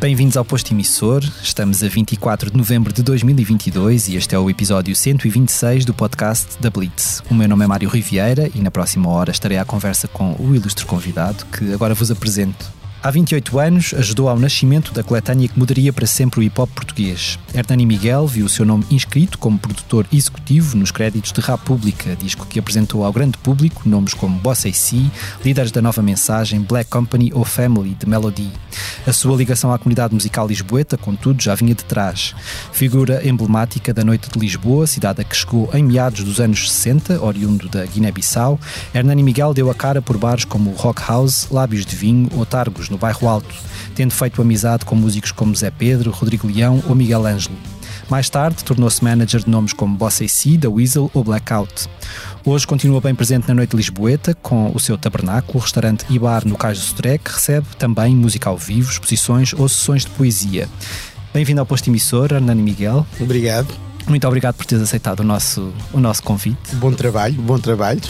Bem-vindos ao Posto Emissor, estamos a 24 de novembro de 2022 e este é o episódio 126 do podcast da Blitz. O meu nome é Mário Riviera e na próxima hora estarei à conversa com o ilustre convidado que agora vos apresento. Há 28 anos, ajudou ao nascimento da coletânea que mudaria para sempre o hip-hop português. Hernani Miguel viu o seu nome inscrito como produtor executivo nos créditos de Rap Pública, disco que apresentou ao grande público nomes como Boss AC, Líderes de Nova Mensagem, Black Company ou Family, de Melody. A sua ligação à comunidade musical lisboeta, contudo, já vinha de trás. Figura emblemática da noite de Lisboa, cidade a que chegou em meados dos anos 60, oriundo da Guiné-Bissau, Hernani Miguel deu a cara por bares como Rock House, Lábios de Vinho ou Targos, no Bairro Alto, tendo feito amizade com músicos como Zé Pedro, Rodrigo Leão ou Miguel Ângelo. Mais tarde, tornou-se manager de nomes como Boss AC, Da Weasel ou Blackout. Hoje continua bem presente na noite lisboeta, com o seu Tabernáculo, restaurante e bar no Cais do Sodré, que recebe também música ao vivo, exposições ou sessões de poesia. Bem-vindo ao Posto Emissor, Hernani Miguel. Obrigado. Muito obrigado por teres aceitado o nosso convite. Bom trabalho, bom trabalho.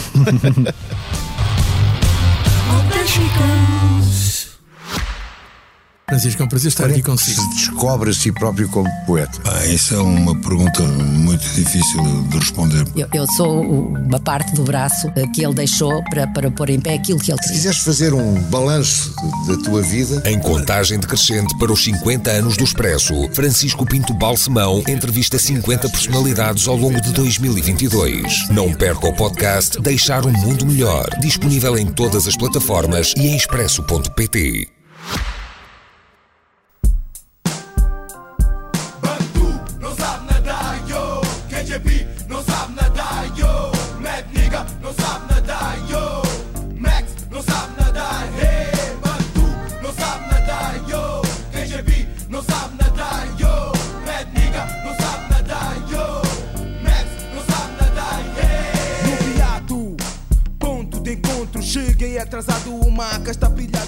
Francisco, é um prazer estar aqui consigo. Se descobre a si próprio como poeta? Essa é uma pergunta muito difícil de responder. Eu sou uma parte do braço que ele deixou para pôr em pé aquilo que ele queria. Se quiseres fazer um balanço da tua vida... Em contagem decrescente para os 50 anos do Expresso, Francisco Pinto Balsemão entrevista 50 personalidades ao longo de 2022. Não perca o podcast Deixar um Mundo Melhor, disponível em todas as plataformas e em expresso.pt.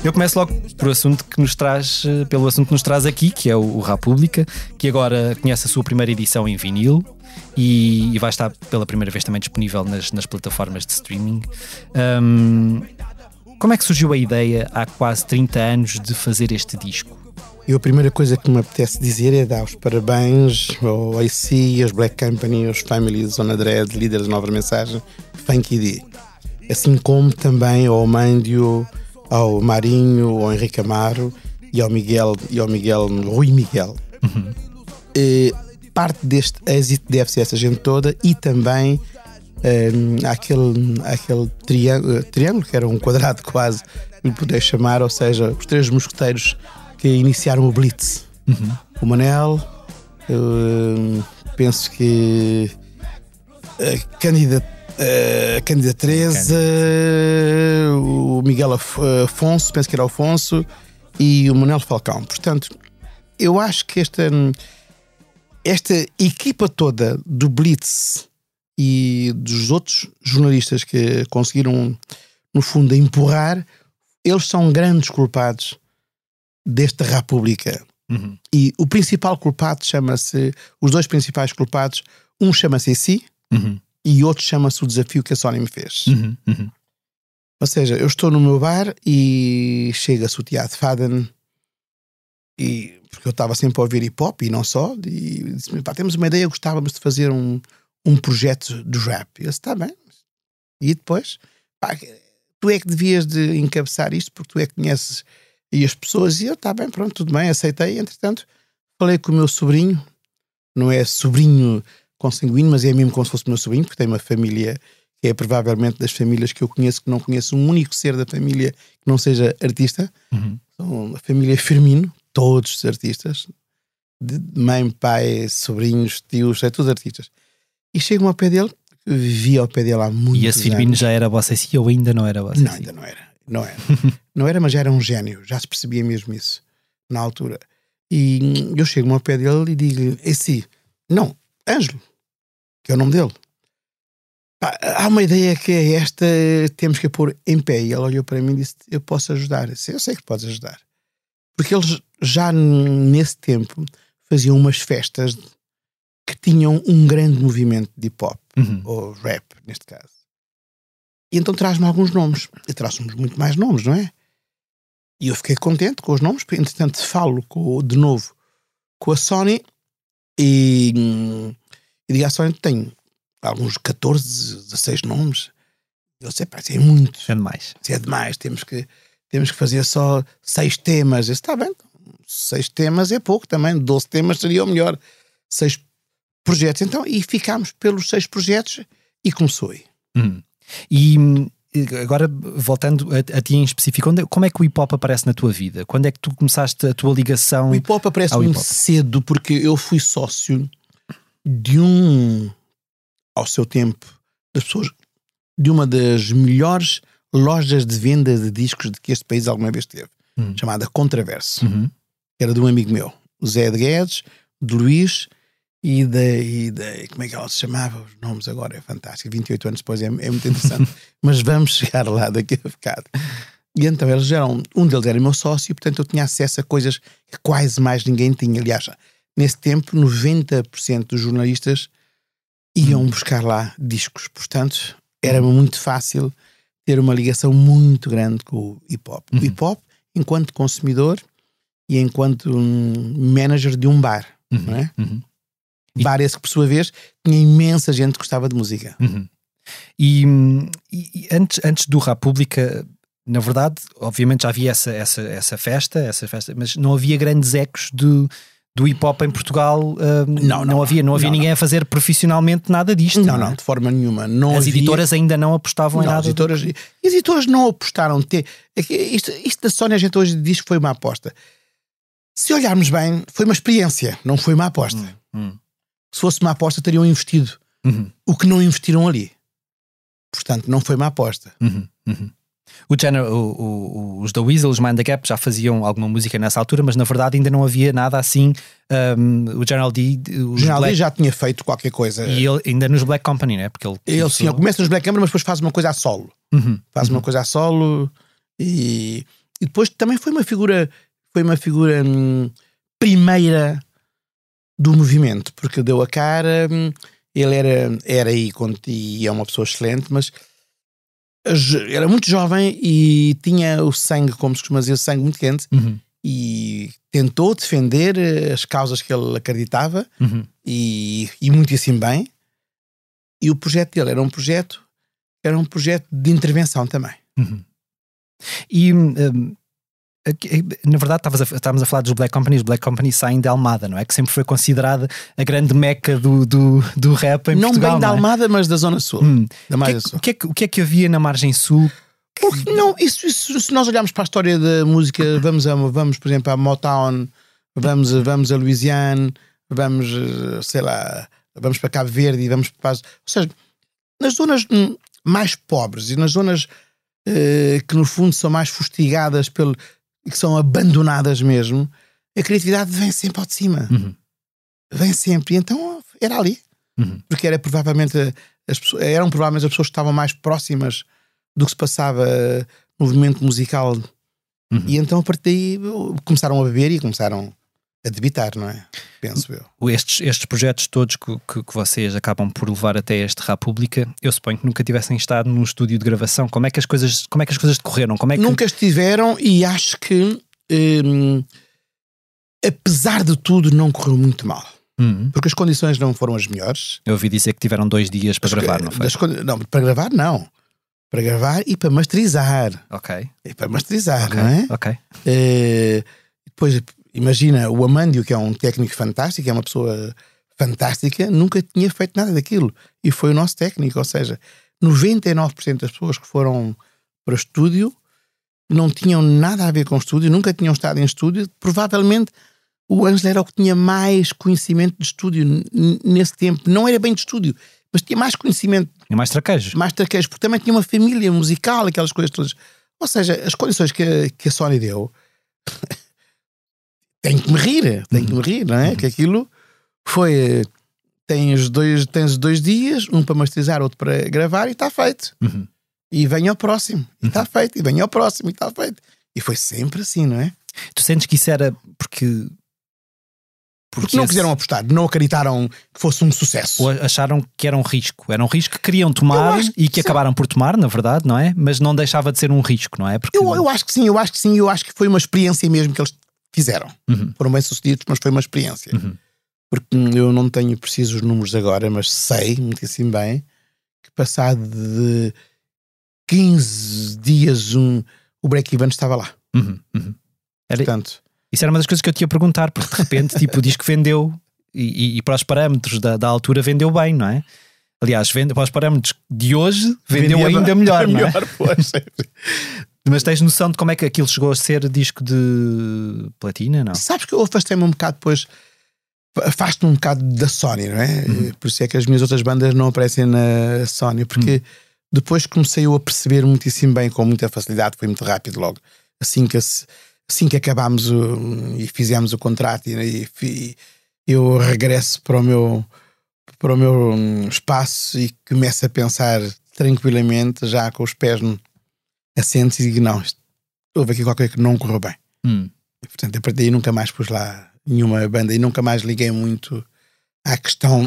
Eu começo logo pelo assunto que nos traz aqui, que é o Rap Pública, que agora conhece a sua primeira edição em vinil e vai estar pela primeira vez também disponível nas plataformas de streaming. Como é que surgiu a ideia há quase 30 anos de fazer este disco? Eu a primeira coisa que me apetece dizer é dar os parabéns ao AC, aos Black Company, aos Family, Zona Dread, Líderes de Nova Mensagem, Funky D. Assim como também ao Mândio, ao Marinho, ao Henrique Amaro e ao Rui Miguel. Uhum. Parte deste êxito deve-se a essa gente toda e também àquele triângulo, que era um quadrado quase, que lhe podeis chamar, ou seja, os três mosqueteiros que iniciaram o Blitz. Uhum. O Manel, penso que a Cândida Teresa, o Miguel Afonso, penso que era Afonso, e o Manuel Falcão. Portanto, eu acho que esta equipa toda do Blitz e dos outros jornalistas que conseguiram, no fundo, empurrar, eles são grandes culpados desta República. Uhum. E o principal culpado chama-se... Os dois principais culpados, um chama-se AC, uhum, e outro chama-se o desafio que a Sony me fez. Uhum, uhum. Ou seja, eu estou no meu bar e chega-se o Teatro Faden, e porque eu estava sempre a ouvir hip-hop e não só, e disse-me, pá, temos uma ideia, gostávamos de fazer um projeto de rap. E eu disse, está bem. E depois, pá, tu é que devias de encabeçar isto, porque tu é que conheces e as pessoas. E eu, está bem, pronto, tudo bem, aceitei. Entretanto, falei com o meu sobrinho, não é sobrinho... consanguíneo, mas é mesmo como se fosse o meu sobrinho, porque tem uma família que é provavelmente das famílias que eu conheço, que não conheço um único ser da família que não seja artista. Uhum. Então, a família Firmino, todos os artistas, de mãe, pai, sobrinhos, tios, é tudo artistas. E chego ao pé dele, vi ao pé dele há muitos anos. E esse Firmino já era Bossa AC ou ainda não era Bossa AC? Não, ainda não era. Não era, mas já era um gênio, já se percebia mesmo isso, na altura. E eu chego ao pé dele e digo-lhe, AC, não, Ângelo, que é o nome dele. Pá, há uma ideia que é esta, temos que a pôr em pé. E ele olhou para mim e disse, eu posso ajudar. Eu disse, eu sei que podes ajudar. Porque eles já nesse tempo faziam umas festas que tinham um grande movimento de hip-hop, uhum, ou rap, neste caso. E então traz-me alguns nomes. E traz-me muito mais nomes, não é? E eu fiquei contente com os nomes, porque entretanto falo de novo com a Sony e digo à Sony que tenho alguns 14, 16 nomes. Eu sei, pá, isso é muito. É demais. Isso é demais, temos que fazer só 6 temas. Isso está bem, 6 temas é pouco também, 12 temas seria o melhor. 6 projetos, então, e ficámos pelos 6 projetos e começou aí. E agora, voltando a ti em específico, como é que o hip-hop aparece na tua vida? Quando é que tu começaste a tua ligação? O hip-hop aparece muito cedo, porque eu fui sócio de ao seu tempo, das pessoas, de uma das melhores lojas de venda de discos de que este país alguma vez teve, chamada Contraverso, que era de um amigo meu, o Zé da Guiné, de Luís, e como é que ela se chamava? Os nomes agora é fantástico, 28 anos depois é muito interessante, mas vamos chegar lá daqui a bocado. E então eles eram, um deles era meu sócio, portanto eu tinha acesso a coisas que quase mais ninguém tinha. Aliás, nesse tempo 90% dos jornalistas iam buscar lá discos, portanto era muito fácil ter uma ligação muito grande com o hip-hop. O hip-hop enquanto consumidor e enquanto manager de um bar, não é? Bar esse que, por sua vez, tinha imensa gente que gostava de música. E antes do Rap Pública, na verdade, obviamente já havia essa festa, mas não havia grandes ecos do hip-hop em Portugal. Não havia ninguém a fazer profissionalmente nada disto. Não, de forma nenhuma. As editoras ainda não apostavam em nada. As editoras não apostaram. Isto da Sony, a gente hoje diz que foi uma aposta. Se olharmos bem, foi uma experiência, não foi uma aposta. Se fosse uma aposta teriam investido o que não investiram ali, portanto não foi uma aposta. O General, os Da Weasel, os Mind the Gap já faziam alguma música nessa altura, mas na verdade ainda não havia nada assim. O General D, o General D já tinha feito qualquer coisa, e ele ainda nos Black Company, né? Porque ele começa nos Black Company, mas depois faz uma coisa a solo, e depois também foi uma figura primeira do movimento, porque deu a cara. Ele era e é uma pessoa excelente, mas era muito jovem e tinha o sangue, como se costuma dizer, o sangue muito quente, e tentou defender as causas que ele acreditava, e muitíssimo bem. E o projeto dele era um projeto de intervenção também. E na verdade, estávamos a falar dos Black Company. Os Black Company saem de Almada, não é? Que sempre foi considerada a grande meca do rap em Portugal. Não bem da Almada, mas da Zona Sul. O que é que havia na Margem Sul? Se nós olharmos para a história da música, vamos por exemplo, à Motown, vamos a Louisiana, vamos para Cabo Verde, ou seja, nas zonas mais pobres e nas zonas que no fundo são mais fustigadas e que são abandonadas mesmo, a criatividade vem sempre ao de cima. Vem sempre. E então era ali. Porque eram provavelmente as pessoas que estavam mais próximas do que se passava no movimento musical. E então a partir daí começaram a beber e começaram a debitar, não é? Penso eu. Estes projetos todos que vocês acabam por levar até este Rap Pública, eu suponho que nunca tivessem estado num estúdio de gravação. Como é que as coisas decorreram? Nunca estiveram, e acho que apesar de tudo não correu muito mal. Porque as condições não foram as melhores. Eu ouvi dizer que tiveram 2 dias para gravar, não foi? Não, para gravar não. Para gravar e para masterizar. Ok. E para masterizar, não é? Ok. Depois... Imagina, o Amândio, que é um técnico fantástico, é uma pessoa fantástica, nunca tinha feito nada daquilo. E foi o nosso técnico, ou seja, 99% das pessoas que foram para o estúdio não tinham nada a ver com o estúdio, nunca tinham estado em estúdio. Provavelmente o Ângelo era o que tinha mais conhecimento de estúdio nesse tempo. Não era bem de estúdio, mas tinha mais conhecimento. E mais traquejos. Mais traquejos, porque também tinha uma família musical, aquelas coisas todas. Ou seja, as condições que a Sony deu... Tenho que me rir, não é? Que aquilo foi... Tens dois dias, um para masterizar, outro para gravar, e está feito. E vem ao próximo, e está feito. E vem ao próximo, e está feito. E foi sempre assim, não é? Tu sentes que isso era porque... Porque não quiseram apostar, não acreditaram que fosse um sucesso. Ou acharam que era um risco. Era um risco que queriam tomar e que acabaram por tomar, na verdade, não é? Mas não deixava de ser um risco, não é? Porque eu acho que sim, eu acho que sim. Eu acho que foi uma experiência mesmo que eles fizeram. Uhum. Foram bem-sucedidos, mas foi uma experiência. Uhum. Porque eu não tenho precisos números agora, mas sei, muitíssimo bem, que passado de 15 dias o break-even estava lá. Uhum. Uhum. Portanto... Isso era uma das coisas que eu te ia perguntar, porque de repente tipo, o disco vendeu e para os parâmetros da altura vendeu bem, não é? Aliás, para os parâmetros de hoje vendeu ainda melhor, não é? Pois. Mas tens noção de como é que aquilo chegou a ser disco de platina, não? Sabes que eu afastei-me um bocado depois, afasto-me um bocado da Sony, não é? Uhum. Por isso é que as minhas outras bandas não aparecem na Sony, porque depois comecei eu a perceber muitíssimo bem, com muita facilidade, foi muito rápido logo, assim que acabámos e fizemos o contrato e eu regresso para o meu espaço e começo a pensar tranquilamente, já com os pés assentes, e digo, não, houve aqui qualquer coisa que não correu bem. E, portanto, a partir daí nunca mais pus lá nenhuma banda e nunca mais liguei muito à questão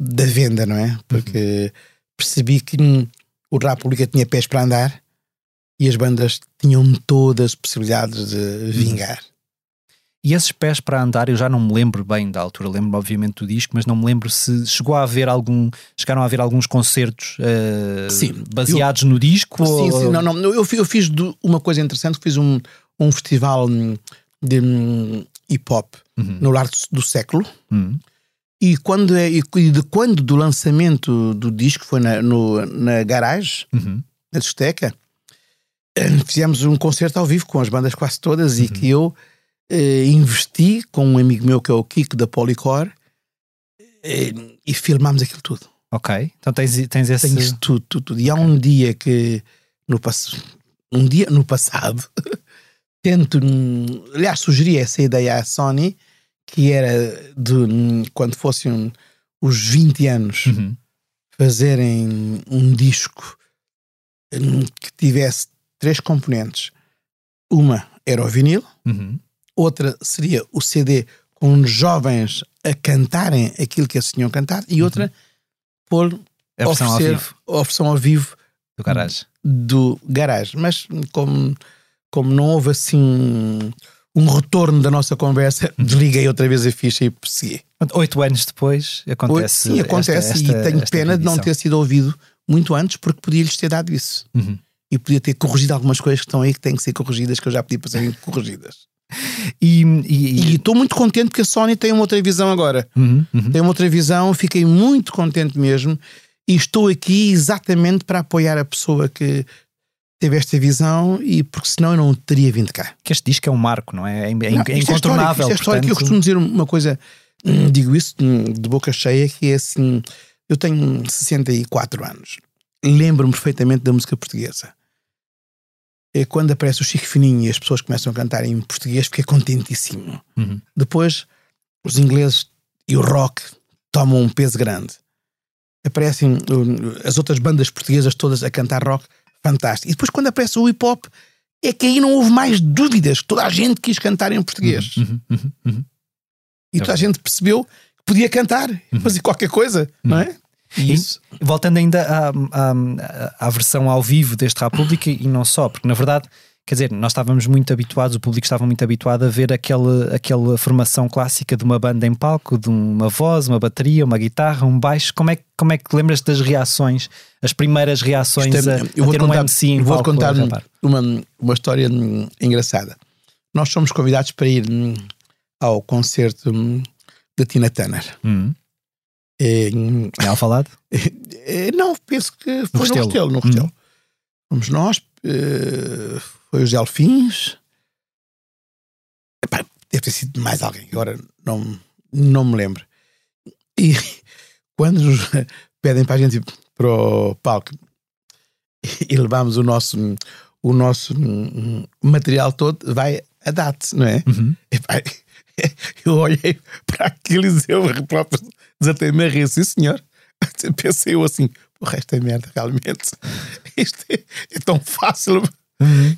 da venda, não é? Porque percebi que o Rap Pública tinha pés para andar e as bandas tinham todas possibilidades de vingar. E esses pés para andar, eu já não me lembro bem da altura, lembro-me obviamente do disco, mas não me lembro se chegaram a haver alguns concertos baseados no disco? Sim, ou... eu fiz uma coisa interessante, fiz um festival de hip-hop no Lar do Século, e quando do lançamento do disco, foi na Garage, na discoteca, fizemos um concerto ao vivo com as bandas quase todas e que eu investi com um amigo meu que é o Kiko da Policor e filmámos aquilo tudo. Ok, então tens esse... Tens tudo. E há um dia que no passado aliás, sugeri essa ideia à Sony, que era de quando fossem os 20 anos fazerem um disco que tivesse 3 componentes. Uma era o vinil, outra seria o CD com jovens a cantarem aquilo que eles tinham cantado, e outra por a versão ao vivo do garage. Mas como não houve assim um retorno da nossa conversa, desliguei outra vez a ficha e prossegui. 8 anos depois acontece. Sim, acontece e tenho pena de não ter sido ouvido muito antes, porque podia-lhes ter dado isso. E podia ter corrigido algumas coisas que estão aí que têm que ser corrigidas, que eu já pedi para serem corrigidas. E estou muito contente porque a Sony tem uma outra visão agora. Tem uma outra visão, fiquei muito contente mesmo. E estou aqui exatamente para apoiar a pessoa que teve esta visão, e porque senão eu não teria vindo cá. Que este disco é um marco, não é? É incontornável. Esta história, portanto... que eu costumo dizer uma coisa, digo isso de boca cheia, que é assim: eu tenho 64 anos, lembro-me perfeitamente da música portuguesa. É quando aparece o Chico Fininho e as pessoas começam a cantar em português, fiquei contentíssimo. Depois, os ingleses e o rock tomam um peso grande. Aparecem as outras bandas portuguesas todas a cantar rock, fantástico. E depois, quando aparece o hip-hop, é que aí não houve mais dúvidas. Toda a gente quis cantar em português. E toda a gente percebeu que podia cantar, fazer qualquer coisa, não é? Isso. E, voltando ainda à versão ao vivo deste Rap Pública, e não só, porque na verdade, quer dizer, nós estávamos muito habituados, o público estava muito habituado a ver aquela formação clássica de uma banda em palco, de uma voz, uma bateria, uma guitarra, um baixo. Como é que lembras das reações, as primeiras reações a ter um MC em palco? Vou-te contar uma história engraçada. Nós fomos convidados para ir ao concerto da Tina Turner. É Alvalade? Não, penso que foi no Restelo. Fomos nós, foi o José Alfins, deve ter sido mais alguém, agora não me lembro. E quando pedem para a gente ir para o palco e levámos o nosso material todo, vai a DAT, não é? Eu olhei para aquilo e eu próprio desatei-me a rir, sim senhor. Pensei eu assim, porra, esta merda realmente, isto é tão fácil.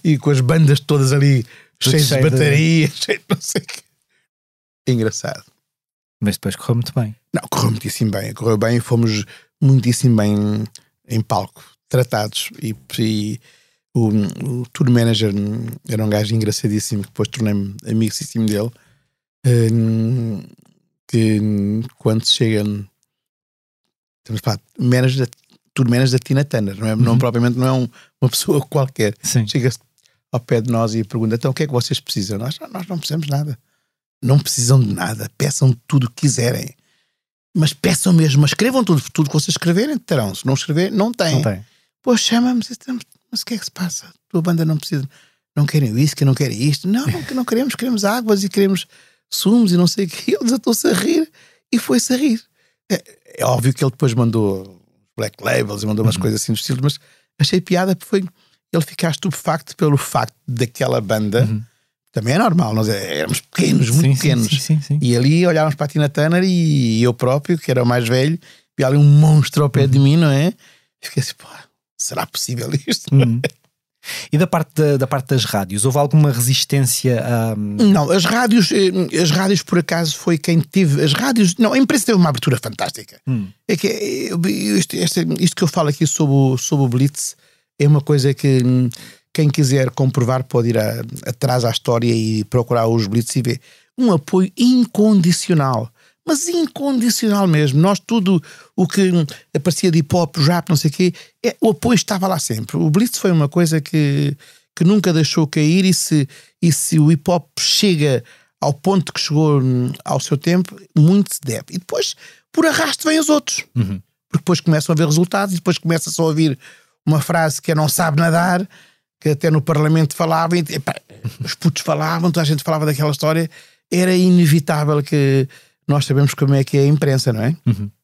E com as bandas todas ali, cheias de bateria, cheias de não sei o quê. engraçado. Mas depois correu muito bem. Não, correu muitíssimo bem. Correu bem e fomos muitíssimo bem em palco, tratados. E o tour manager era um gajo engraçadíssimo, que depois tornei-me amigíssimo dele. Que quando chega... Estamos a falar de tour manager da Tina Turner, não é? Uhum. Não, propriamente não é uma pessoa qualquer. Sim. Chega-se ao pé de nós e pergunta, então o que é que vocês precisam? Nós não precisamos de nada. Não precisam de nada. Peçam tudo o que quiserem. Mas peçam mesmo. Mas escrevam tudo. Tudo que vocês escreverem, terão. Se não escrever, não têm. Não tem. Pô, chama-me. Mas o que é que se passa? A tua banda não precisa. Não querem isso, que não querem isto. Não queremos. Queremos águas e queremos sumos e não sei o que. Ele desatou-se a rir e foi-se a rir. É óbvio que ele depois mandou Black Labels e mandou umas coisas assim do estilo, mas achei piada porque foi... Ele ficar estupefacto pelo facto daquela banda. Também é normal, nós éramos pequenos, muito pequenos. Sim. E ali olhávamos para a Tina Turner e eu próprio, que era o mais velho, vi ali um monstro ao pé de mim, não é? Fiquei assim, pô, será possível isto? E da parte das rádios, houve alguma resistência a... Não, as rádios por acaso foi quem teve... As rádios... Não, a imprensa teve uma abertura fantástica. É que isto que eu falo aqui sobre o Blitz é uma coisa que... Quem quiser comprovar pode ir atrás à história e procurar os Blitz e ver. Um apoio incondicional, mas incondicional mesmo. Nós tudo o que aparecia de hip-hop, rap, não sei o quê, o apoio estava lá sempre. O Blitz foi uma coisa que nunca deixou cair e se o hip-hop chega ao ponto que chegou ao seu tempo, muito se deve. E depois, por arrasto, vêm os outros. Porque depois começam a ver resultados e depois começa só a ouvir uma frase que é não sabe nadar, que até no Parlamento falavam, os putos falavam, toda a gente falava daquela história, era inevitável que nós sabemos como é que é a imprensa, não é?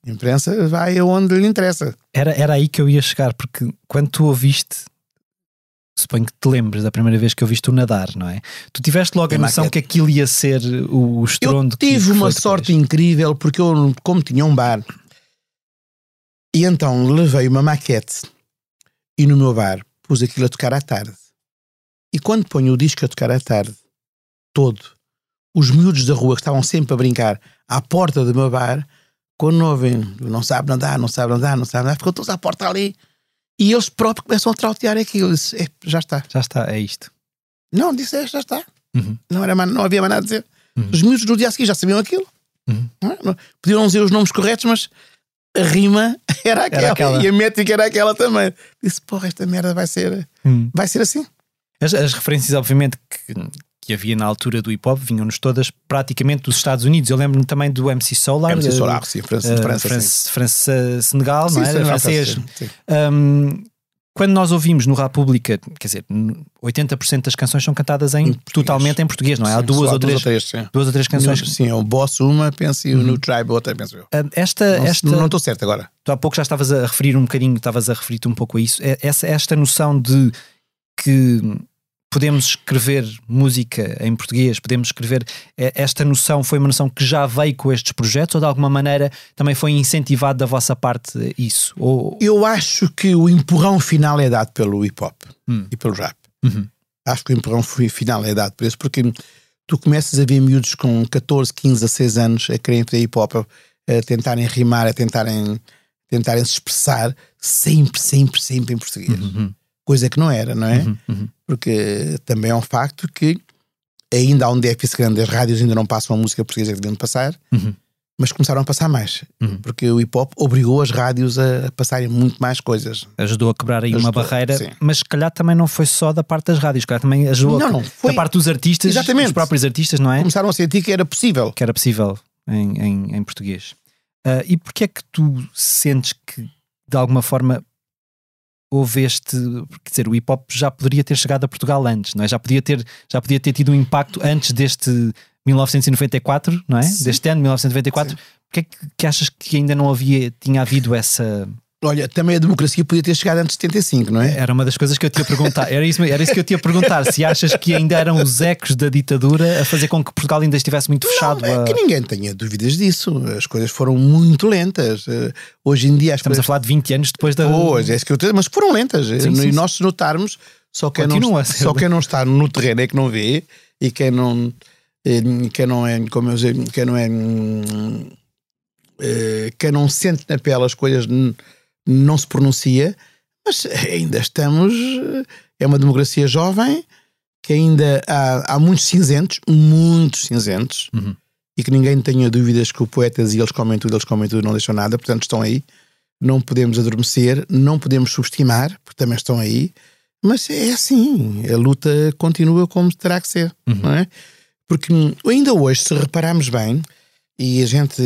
A imprensa vai aonde lhe interessa. Era aí que eu ia chegar, porque quando tu ouviste, suponho que te lembres da primeira vez que ouviste o nadar, não é? Tu tiveste logo a noção que aquilo ia ser o estrondo. Eu tive uma sorte incrível, porque eu, como tinha um bar, e então levei uma maquete e no meu bar pus aquilo a tocar à tarde. E quando ponho o disco a tocar à tarde todo, os miúdos da rua que estavam sempre a brincar à porta do meu bar, quando ouvem não sabe nadar, ficam todos à porta ali e eles próprios começam a trautear aquilo. Eu disse, já está, é isto. Não, disse, já está. Não havia mais nada a dizer. Os miúdos do dia a seguir já sabiam aquilo. Podiam dizer os nomes corretos, mas a rima era aquela e a métrica era aquela também. Disse, porra, esta merda vai ser assim. As referências, obviamente, que havia na altura do hip-hop vinham-nos todas praticamente dos Estados Unidos. Eu lembro-me também do MC Solar. MC Solar, sim, França-Senegal, não é? Francês. Quando nós ouvimos no Rap Pública, quer dizer, 80% das canções são cantadas totalmente em português, não é? Sim, há duas ou três canções. Sim, o Boss uma, penso, e o New Tribe outra, penso eu. Não estou certo agora. Tu há pouco já estavas a referir um pouco a isso. Esta noção de que podemos escrever música em português, podemos escrever... Esta noção foi uma noção que já veio com estes projetos ou de alguma maneira também foi incentivado da vossa parte isso? Ou... Eu acho que o empurrão final é dado pelo hip-hop e pelo rap. Acho que o empurrão final é dado por isso, porque tu começas a ver miúdos com 14, 15, 16 anos a quererem fazer hip-hop, a tentarem rimar, a tentarem se expressar sempre em português. Coisa que não era, não é? Porque também é um facto que ainda há um déficit grande, as rádios ainda não passam a música portuguesa que deviam passar, mas começaram a passar mais, porque o hip-hop obrigou as rádios a passarem muito mais coisas. Ajudou a quebrar aí uma barreira, sim. Mas se calhar também não foi só da parte das rádios, calhar também ajudou da parte dos artistas, exatamente. Dos próprios artistas, não é? Começaram a sentir que era possível. Que era possível em português. E porque é que tu sentes que, de alguma forma... houve quer dizer, o hip-hop já poderia ter chegado a Portugal antes, não é? Já podia ter tido um impacto antes deste 1994, não é? Sim. Deste ano, 1994. Porquê é que achas que ainda não tinha havido essa... Olha, também a democracia podia ter chegado antes de 75, não é? Era uma das coisas que eu te ia perguntar. Era isso que eu te ia perguntar. Se achas que ainda eram os ecos da ditadura a fazer com que Portugal ainda estivesse muito fechado? Não, que ninguém tenha dúvidas disso. As coisas foram muito lentas. Hoje em dia... Estamos a falar de 20 anos depois da... Hoje, é isso que eu te digo, mas foram lentas. Sim. E nós, se notarmos, só quem não está no terreno é que não vê e quem não... quem não sente na pele as coisas não se pronuncia, mas ainda estamos, é uma democracia jovem, que ainda há muitos cinzentos, e que ninguém tenha dúvidas que o poetas e eles comem tudo, não deixam nada, portanto estão aí, não podemos adormecer, não podemos subestimar, porque também estão aí, mas é assim, a luta continua como terá que ser, não é? Porque ainda hoje, se repararmos bem, e a gente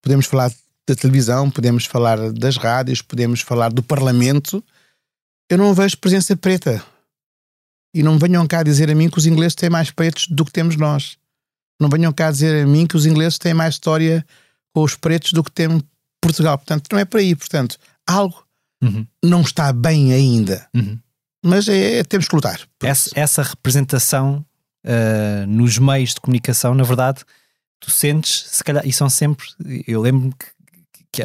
podemos falar da televisão, podemos falar das rádios, podemos falar do parlamento, eu não vejo presença preta. E não venham cá dizer a mim que os ingleses têm mais pretos do que temos nós. Não venham cá dizer a mim que os ingleses têm mais história com os pretos do que tem Portugal. Portanto, não é por aí. Portanto, algo não está bem ainda. Mas temos que lutar. Essa representação nos meios de comunicação, na verdade, tu sentes, se calhar, e são sempre... Eu lembro-me que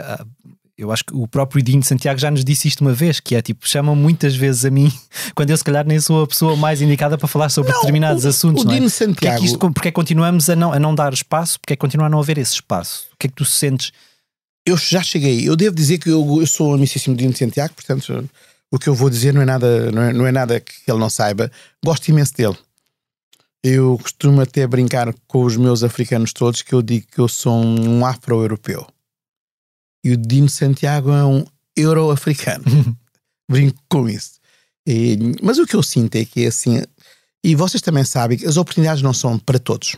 eu acho que o próprio Dino Santiago já nos disse isto uma vez, que é tipo, chamam muitas vezes a mim, quando eu se calhar nem sou a pessoa mais indicada para falar sobre determinados assuntos. O Dino Santiago... Porque é que continuamos a não dar espaço? Porque é que continua a não haver esse espaço? O que é que tu sentes? Eu já cheguei. Eu devo dizer que eu sou amicíssimo de Dino Santiago, portanto, o que eu vou dizer não é nada que ele não saiba. Gosto imenso dele. Eu costumo até brincar com os meus africanos todos que eu digo que eu sou um afro-europeu. E o Dino Santiago é um euro-africano. Brinco com isso. Mas o que eu sinto é que é assim... E vocês também sabem que as oportunidades não são para todos.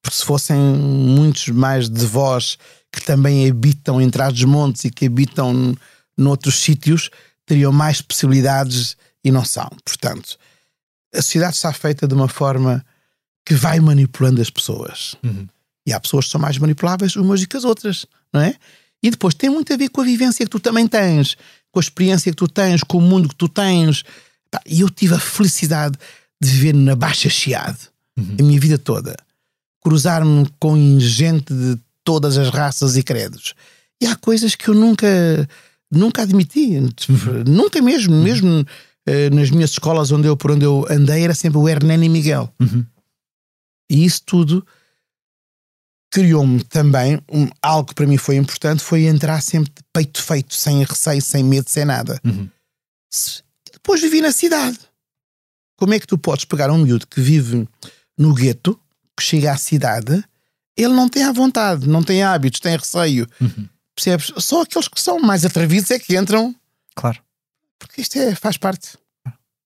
Porque se fossem muitos mais de vós que também habitam em Trás-os-Montes e que habitam noutros sítios, teriam mais possibilidades e não são. Portanto... A sociedade está feita de uma forma que vai manipulando as pessoas. E há pessoas que são mais manipuláveis umas do que as outras, não é? E depois tem muito a ver com a vivência que tu também tens, com a experiência que tu tens, com o mundo que tu tens. E eu tive a felicidade de viver na Baixa Chiado, a minha vida toda. Cruzar-me com gente de todas as raças e credos. E há coisas que eu nunca admiti. Nunca mesmo... nas minhas escolas por onde eu andei era sempre o Hernani Miguel. E isso tudo criou-me também algo que para mim foi importante, foi entrar sempre de peito feito, sem receio, sem medo, sem nada. E depois vivi na cidade. Como é que tu podes pegar um miúdo que vive no gueto, que chega à cidade, ele não tem à vontade, não tem hábitos, tem receio, percebes? Só aqueles que são mais atrevidos é que entram. Claro. Porque isto faz parte.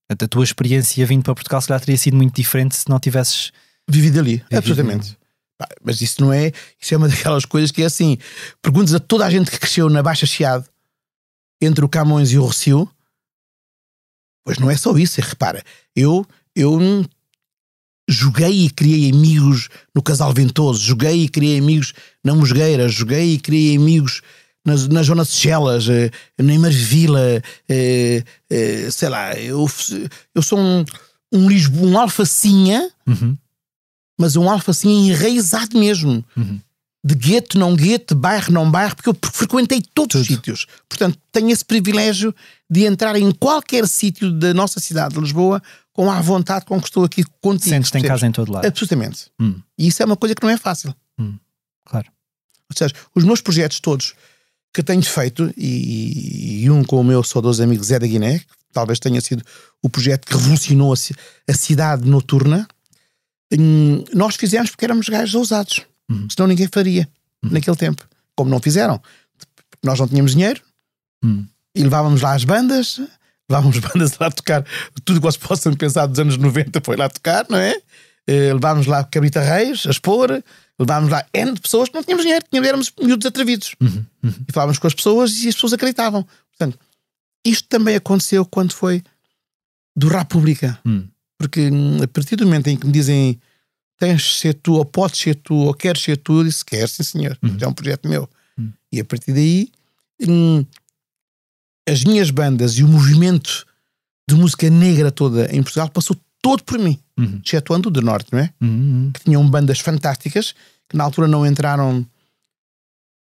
A tua experiência vindo para Portugal se calhar teria sido muito diferente se não tivesses vivido ali, absolutamente. Mas isso não é, isso é uma daquelas coisas que é assim, perguntas a toda a gente que cresceu na Baixa Chiado, entre o Camões e o Rossio, pois não é só isso, repara, eu joguei e criei amigos no Casal Ventoso, joguei e criei amigos na Mosgueira, joguei e criei amigos na zona de Chelas, na Marvila, sei lá, eu sou um alfacinha, mas um alfacinha enraizado mesmo, de gueto, não gueto, bairro, não bairro, porque eu frequentei todos os sítios. Portanto, tenho esse privilégio de entrar em qualquer sítio da nossa cidade de Lisboa com a vontade com que estou aqui contigo. Sentes-te em casa em todo lado. Absolutamente. E isso é uma coisa que não é fácil. Claro. Ou seja, os meus projetos todos que tenho feito, e um com o meu saudoso amigo Zé da Guiné, que talvez tenha sido o projeto que revolucionou a cidade noturna, nós fizemos porque éramos gajos ousados. Senão ninguém faria naquele tempo. Como não fizeram. Nós não tínhamos dinheiro e levávamos lá as bandas, lá a tocar tudo o que vocês possam pensar dos anos 90 foi lá tocar, não é? Levávamos lá Cabrita Reis a expor, levámos lá N de pessoas que não tínhamos dinheiro, éramos miúdos atrevidos. E falávamos com as pessoas e as pessoas acreditavam. Portanto, isto também aconteceu quando foi do Rap Pública. Porque a partir do momento em que me dizem tens de ser tu, ou podes ser tu, ou queres ser tu, eu disse, queres, sim senhor. É um projeto meu. E a partir daí, as minhas bandas e o movimento de música negra toda em Portugal passou todo por mim, excetuando o do Norte, não é? Que tinham bandas fantásticas que na altura não entraram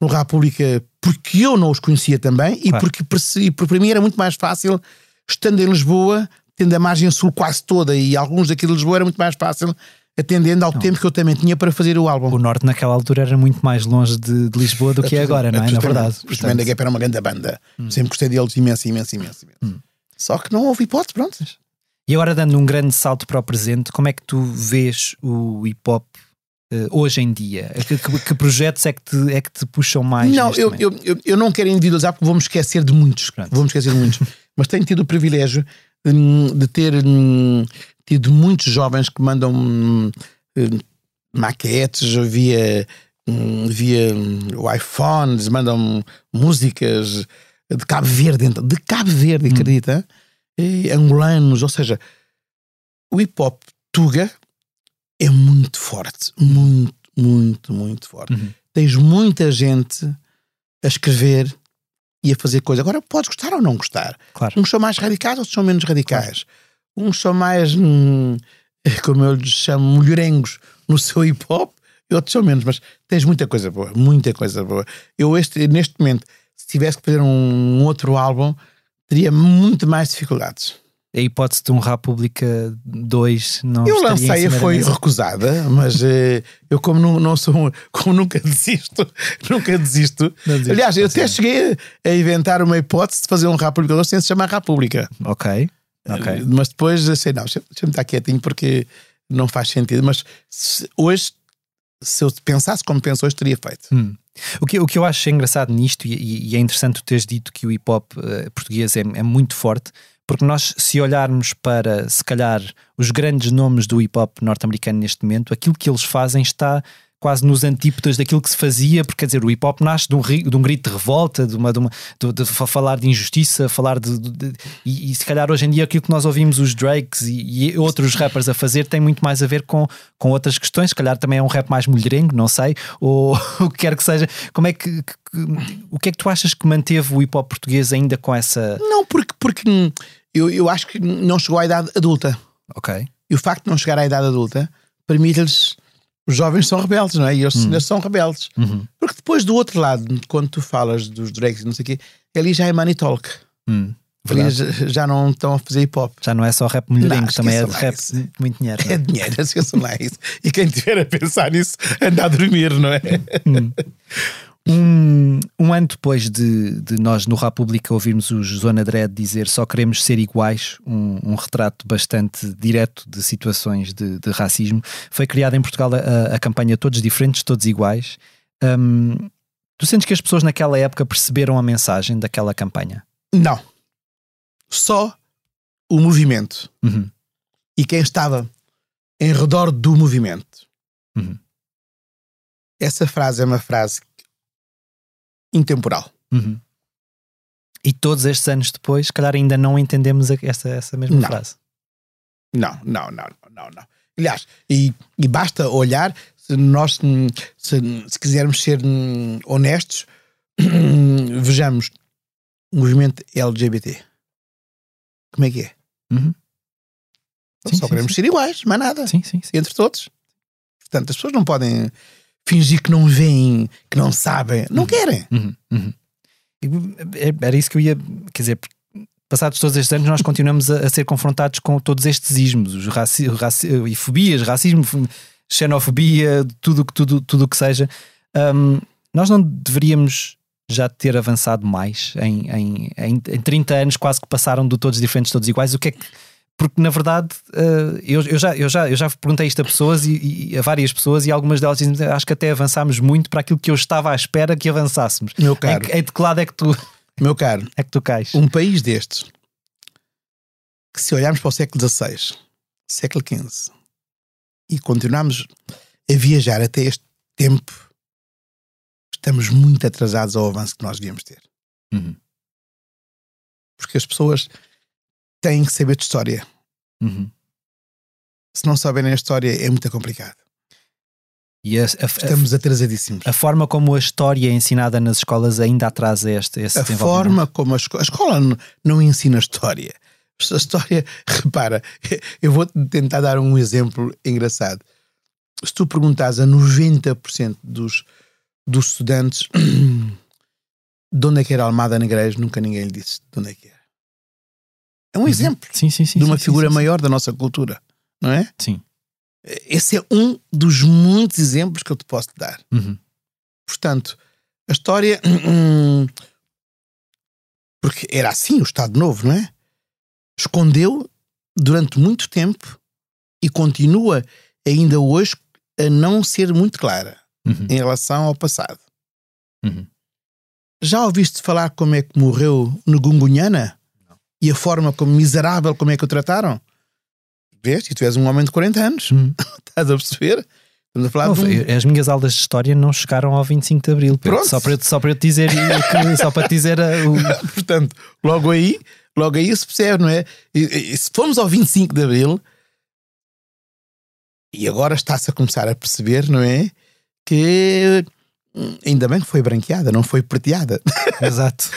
no Rap Pública porque eu não os conhecia também, e porque para mim era muito mais fácil, estando em Lisboa, tendo a margem sul quase toda, e alguns daqui de Lisboa era muito mais fácil, atendendo ao tempo que eu também tinha para fazer o álbum. O Norte naquela altura era muito mais longe de Lisboa do que é agora, não é? Na verdade. Os Banda Gap era uma grande banda. Sempre gostei deles imenso. Só que não houve hipótese, pronto. E agora, dando um grande salto para o presente, como é que tu vês o hip-hop hoje em dia? Que projetos é que te puxam mais? Não, eu não quero individualizar, porque vou-me esquecer de muitos. Mas tenho tido o privilégio de ter tido muitos jovens que mandam maquetes via o iPhone, mandam músicas de Cabo Verde, acredita? E angolanos, ou seja, o hip-hop tuga é muito forte, muito forte. Tens muita gente a escrever e a fazer coisa. Agora podes gostar ou não gostar. Claro. Uns são mais radicais, outros são menos radicais. Claro. Uns são mais, como eu lhes chamo, mulherengos no seu hip-hop, e outros são menos. Mas tens muita coisa boa, Eu neste momento, se tivesse que fazer um outro álbum, teria muito mais dificuldades. A hipótese de um Rap Pública 2 não... Eu lancei, foi recusada, mas eu como nunca desisto, Aliás, eu até cheguei a inventar uma hipótese de fazer um Rap Pública 2 sem se chamar Rap Pública. Ok. Mas depois achei, não, deixa-me estar quietinho porque não faz sentido. Mas hoje, se eu pensasse como penso hoje, teria feito. O que eu acho engraçado nisto, e é interessante tu teres dito que o hip-hop português é muito forte, porque nós, se olharmos para, se calhar, os grandes nomes do hip-hop norte-americano neste momento, aquilo que eles fazem está quase nos antípodas daquilo que se fazia, porque, quer dizer, o hip-hop nasce de um grito de revolta, de falar de injustiça, e se calhar hoje em dia aquilo que nós ouvimos os Drakes e outros rappers a fazer tem muito mais a ver com outras questões. Se calhar também é um rap mais mulherengo, não sei, ou o que quer que seja. Como é que o que é que tu achas que manteve o hip-hop português ainda com essa... Não, porque eu acho que não chegou à idade adulta. Ok. E o facto de não chegar à idade adulta permite-lhes... Os jovens são rebeldes, não é? E eles são rebeldes. Porque depois, do outro lado, quando tu falas dos Drakes e não sei o quê, ali já é money talk. Ali já não estão a fazer hip-hop. Já não é só rap mulherengo, também é rap de muito dinheiro. É dinheiro, esqueçam lá isso. E quem estiver a pensar nisso, anda a dormir, não é? Um ano depois de nós no Rap Pública ouvirmos os Zona Dread dizer "só queremos ser iguais", um retrato bastante direto de situações de racismo, foi criada em Portugal a campanha "Todos Diferentes, Todos Iguais". Tu sentes que as pessoas naquela época perceberam a mensagem daquela campanha? Não. Só o movimento. E quem estava em redor do movimento. Essa frase é uma frase intemporal. E todos estes anos depois, se calhar ainda não entendemos essa mesma frase. Não. Aliás, e basta olhar, se quisermos ser honestos, vejamos o movimento LGBT. Como é que é? Só queremos ser iguais, mais nada. Entre todos. Portanto, as pessoas não podem fingir que não veem, que não sabem, não querem. Era isso que eu ia... Quer dizer, passados todos estes anos, nós continuamos a ser confrontados com todos estes ismos, e fobias, racismo, xenofobia, tudo o que seja. Nós não deveríamos já ter avançado mais? Em 30 anos quase que passaram do "todos diferentes, todos iguais". O que é que... Porque, na verdade, eu já perguntei isto a pessoas e a várias pessoas, e algumas delas dizem: acho que até avançámos muito para aquilo que eu estava à espera que avançássemos. Meu caro, em que lado é que tu... Meu caro, é que tu cais? Um país destes, que se olharmos para o século XVI, século XV, e continuarmos a viajar até este tempo, estamos muito atrasados ao avanço que nós devíamos ter. Porque as pessoas têm que saber de história. Se não souberem a história, é muito complicado. E estamos atrasadíssimos. A forma como a história é ensinada nas escolas ainda atrasa esse desenvolvimento. A forma como a escola não ensina história. A história, repara, eu vou tentar dar um exemplo engraçado. Se tu perguntas a 90% dos estudantes de onde é que era Almada na Garage, nunca ninguém lhe disse de onde é que era. é um exemplo de uma figura maior da nossa cultura, não é? Sim. Esse é um dos muitos exemplos que eu te posso dar. Uhum. Portanto, a história... Porque era assim o Estado Novo, não é? Escondeu durante muito tempo e continua ainda hoje a não ser muito clara em relação ao passado. Uhum. Já ouviste falar como é que morreu no Gungunhana? Não. E a forma como miserável como é que o trataram? Vês? E tu és um homem de 40 anos. Estás a perceber? Estamos a falar As minhas aulas de história não chegaram ao 25 de Abril. Pronto. Só para eu te dizer, só para te dizer portanto, logo aí se percebe, não é? E se fomos ao 25 de Abril, e agora está-se a começar a perceber, não é? Que ainda bem que foi branqueada, não foi prateada. Exato.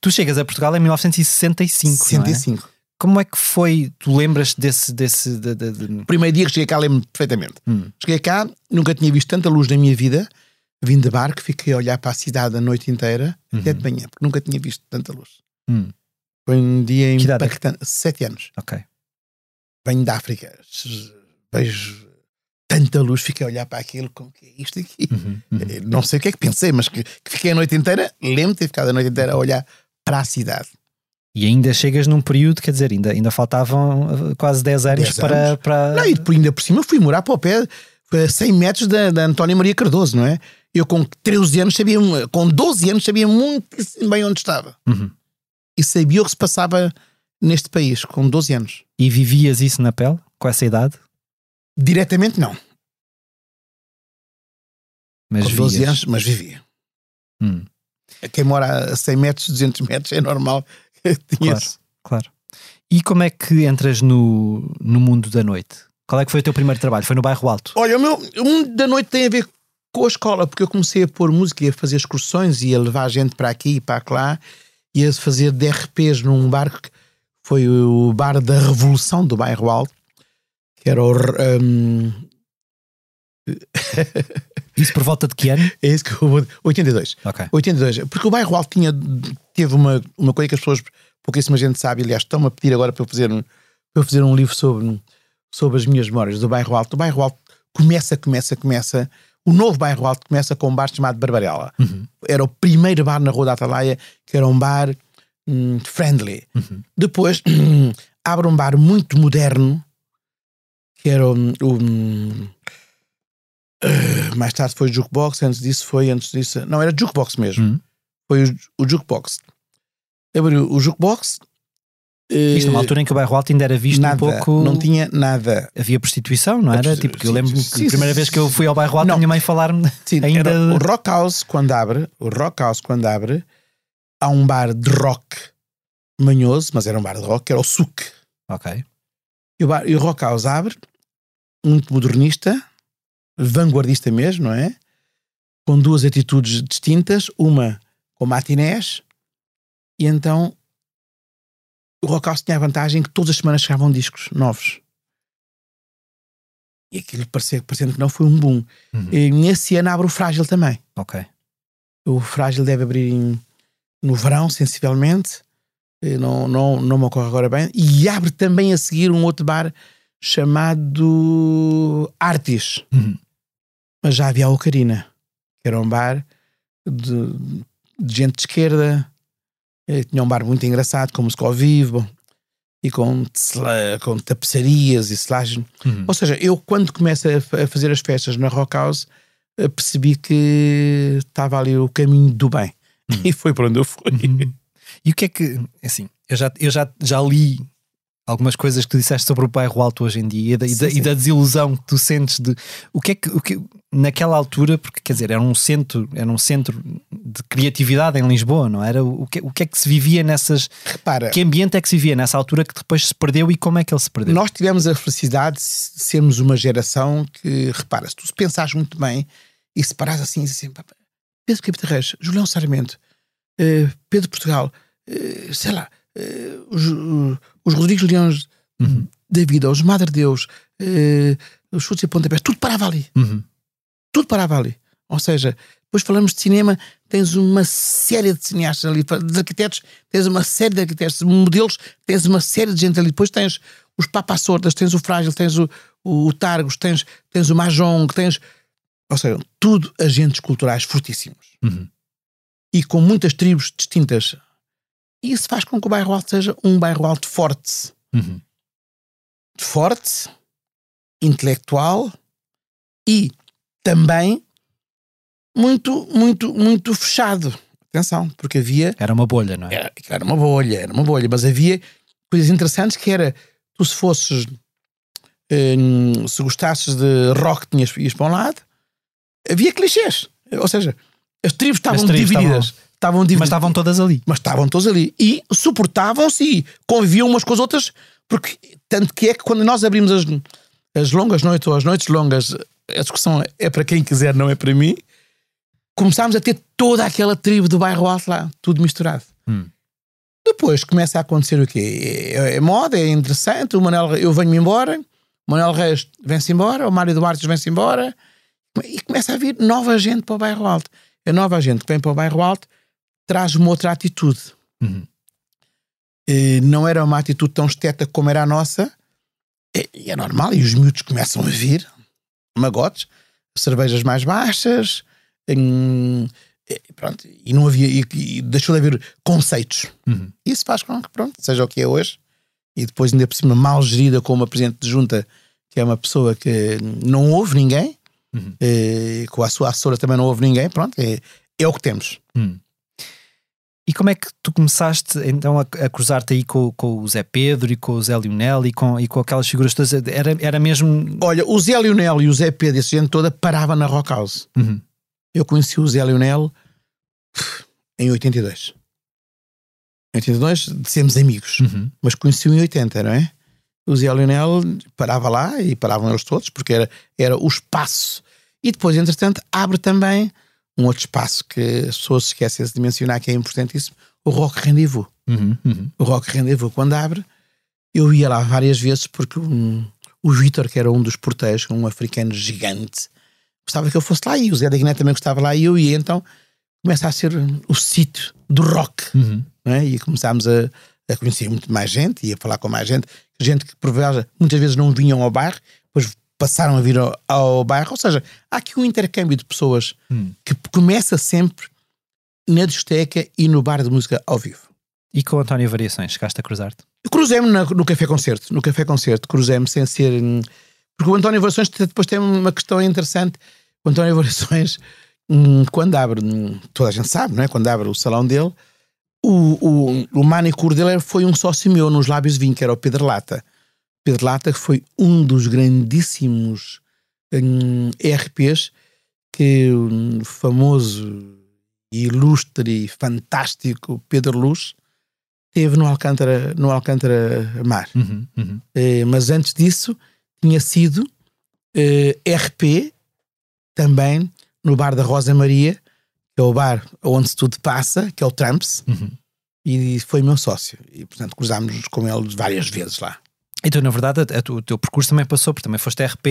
Tu chegas a Portugal em 1965. 65. Não é? Como é que foi? Tu lembras-te desse primeiro dia que cheguei cá, lembro-me perfeitamente. Cheguei cá, nunca tinha visto tanta luz na minha vida. Vim de barco, fiquei a olhar para a cidade a noite inteira, até de manhã, porque nunca tinha visto tanta luz. Foi um dia impactante. 7 anos. Ok. Venho da África, vejo tanta luz, fiquei a olhar para aquilo, como que é isto aqui? Não sei o que é que pensei, mas que fiquei a noite inteira, lembro-me de ter ficado a noite inteira a olhar para a cidade. E ainda chegas num período, quer dizer, ainda faltavam quase 10 anos para... Não, e ainda por cima fui morar para o pé, a 100 metros da Antónia Maria Cardoso, não é? Eu com 13 anos sabia, com 12 anos sabia muito bem onde estava. E sabia o que se passava neste país, com 12 anos. E vivias isso na pele, com essa idade? Diretamente não. Mas com 12 anos, mas vivia. Quem mora a 100 metros, 200 metros, é normal... Claro. E como é que entras no mundo da noite? Qual é que foi o teu primeiro trabalho? Foi no Bairro Alto? Olha, o mundo da noite tem a ver com a escola, porque eu comecei a pôr música e a fazer excursões e a levar gente para aqui e para lá e a fazer DRPs num bar que foi o Bar da Revolução do Bairro Alto, que era o... Isso por volta de que ano? É isso que eu vou... 82. Ok. 82. Porque o Bairro Alto teve uma coisa que as pessoas, pouquíssima gente sabe, aliás, estão-me a pedir agora para eu fazer um livro sobre as minhas memórias do Bairro Alto. O Bairro Alto começa. O novo Bairro Alto começa com um bar chamado Barbarella. Era o primeiro bar na Rua da Atalaia, que era um bar friendly. Depois abre um bar muito moderno, que era mais tarde foi o Jukebox, antes disso... Não, era Jukebox mesmo. Foi o Jukebox. Abriu o Jukebox... Isto numa altura em que o Bairro Alto ainda era visto nada, um pouco... Não tinha nada. Havia prostituição, não era? Tipo, eu lembro-me que a primeira vez que eu fui ao Bairro Alto, a minha mãe falar-me ainda... O Rock House, quando abre, há um bar de rock manhoso, mas era um bar de rock, que era o Suc. Ok. E o Rock House abre, muito modernista... vanguardista mesmo, não é? Com duas atitudes distintas, uma com matinés, e então o Rock House tinha a vantagem que todas as semanas chegavam discos novos. E aquilo parecendo que não foi um boom. E nesse ano abre o Frágil também. Ok. O Frágil deve abrir no verão, sensivelmente, não me ocorre agora bem, e abre também a seguir um outro bar chamado Artis. Mas já havia a Ocarina, que era um bar de gente de esquerda. Tinha um bar muito engraçado, com música ao vivo e com tapeçarias e selagem. Ou seja, eu quando começo a fazer as festas na Rock House, percebi que estava ali o caminho do bem. E foi para onde eu fui. E o que é que... Assim, eu já li... algumas coisas que disseste sobre o Bairro Alto hoje em dia e da desilusão que tu sentes de... O que naquela altura, porque quer dizer, era um centro de criatividade em Lisboa, não era? O que é que se vivia nessas... Repara, que ambiente é que se vivia nessa altura que depois se perdeu e como é que ele se perdeu? Nós tivemos a felicidade de sermos uma geração que, repara, se tu se pensares muito bem e se parares assim, Pedro Capitão Reis, Julião Sarmento, Pedro Portugal, sei lá, os Rodrigos Leão da vida, os Madre Deus, os chutes e pontapés, tudo parava ali. Ou seja, Depois falamos de cinema, tens uma série de cineastas ali, de arquitetos, tens uma série de arquitetos, de modelos, tens uma série de gente ali. Depois tens os papassordas, tens o Frágil, tens o Targos, tens o Mahjong, tens... Ou seja, tudo agentes culturais fortíssimos. Uhum. E com muitas tribos distintas. E isso faz com que o bairro alto seja um bairro alto forte. Uhum. Forte, intelectual e também muito, muito, muito fechado. Atenção, porque havia... Era uma bolha, não é? Era uma bolha. Mas havia coisas interessantes que era... Tu se fosses... se gostasses de rock, ias para um lado. Havia clichês. Ou seja, as tribos estavam divididas. Mas estavam todas ali. E suportavam-se e conviviam umas com as outras. Porque tanto que é que quando nós abrimos as longas noites, ou as noites longas, a discussão é para quem quiser, não é para mim... Começámos a ter toda aquela tribo do bairro alto lá, tudo misturado. Depois começa a acontecer o quê? É moda, é interessante. O Manuel, eu venho-me embora, o Manuel Reis vem-se embora, o Mário Duarte vem-se embora, e começa a vir nova gente para o bairro alto. A nova gente que vem para o bairro alto traz uma outra atitude. E não era uma atitude tão esteta como era a nossa, e é normal. E os miúdos começam a vir, magotes, cervejas mais baixas. Pronto, e não havia, e deixou de haver conceitos. Isso faz com que, pronto, seja o que é hoje. E depois ainda por cima mal gerida com uma presidente de junta que é uma pessoa que não ouve ninguém, com a sua assessora também não ouve ninguém. Pronto, é o que temos. E como é que tu começaste então a cruzar-te aí com o Zé Pedro e com o Zé Leonel e com aquelas figuras todas? Era mesmo... Olha, o Zé Leonel e o Zé Pedro, essa gente toda parava na Rock House. Eu conheci o Zé Leonel em 82. Em 82 dissemos amigos, mas conheci-o em 80, não é? O Zé Leonel parava lá e paravam eles todos, porque era o espaço. E depois, entretanto, abre também um outro espaço que as pessoas se esquecem de mencionar, que é importantíssimo, o Rock Rendezvous. O Rock Rendezvous, quando abre, eu ia lá várias vezes, porque o Vítor, que era um dos porteiros, um africano gigante, gostava que eu fosse lá, e o Zé da Guiné também gostava lá, e eu ia. Então começa a ser o sítio do rock, não é? E começámos a conhecer muito mais gente e a falar com mais gente que muitas vezes não vinham ao bairro, depois passaram a vir ao bairro. Ou seja, há aqui um intercâmbio de pessoas que começa sempre na discoteca e no bar de música ao vivo. E com o António Variações, chegaste a cruzar-te? Cruzei-me no café-concerto. No café-concerto cruzei-me sem ser... Porque o António Variações depois tem uma questão interessante. O António Variações, quando abre, toda a gente sabe, não é? Quando abre o salão dele, o manicure dele foi um sócio meu nos Lábios de Vinho, que era o Pedro Lata. Pedro Lata, que foi um dos grandíssimos ERPs, que o famoso, ilustre e fantástico Pedro Luz teve no Alcântara Mar. Mas antes disso, tinha sido RP também no bar da Rosa Maria, que é o bar onde tudo passa, que é o Trumps, e foi meu sócio. E portanto cruzámos com ele várias vezes lá. Então, na verdade, o teu percurso também passou, porque também foste RP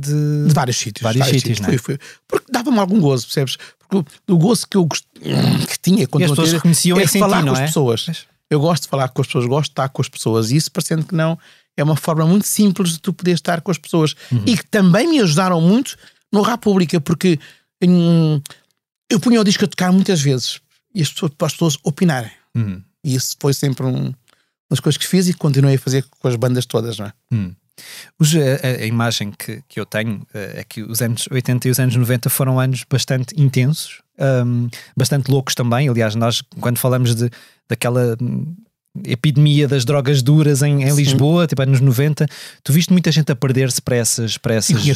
de vários sítios. Vários sítios, não é? Foi. Porque dava-me algum gozo, percebes? Porque o gozo que eu que tinha quando as pessoas reconheciam é falar com as pessoas. Mas... Eu gosto de falar com as pessoas, gosto de estar com as pessoas, e isso, parecendo que não, é uma forma muito simples de tu poderes estar com as pessoas. E que também me ajudaram muito no Rap Pública, porque eu punha o disco a tocar muitas vezes e as pessoas opinarem. E isso foi sempre uma das coisas que fiz e continuei a fazer com as bandas todas, não é? Hoje, a imagem que eu tenho é que os anos 80 e os anos 90 foram anos bastante intensos, bastante loucos também. Aliás, nós, quando falamos daquela... epidemia das drogas duras em Lisboa, tipo anos 90, tu viste muita gente a perder-se para essas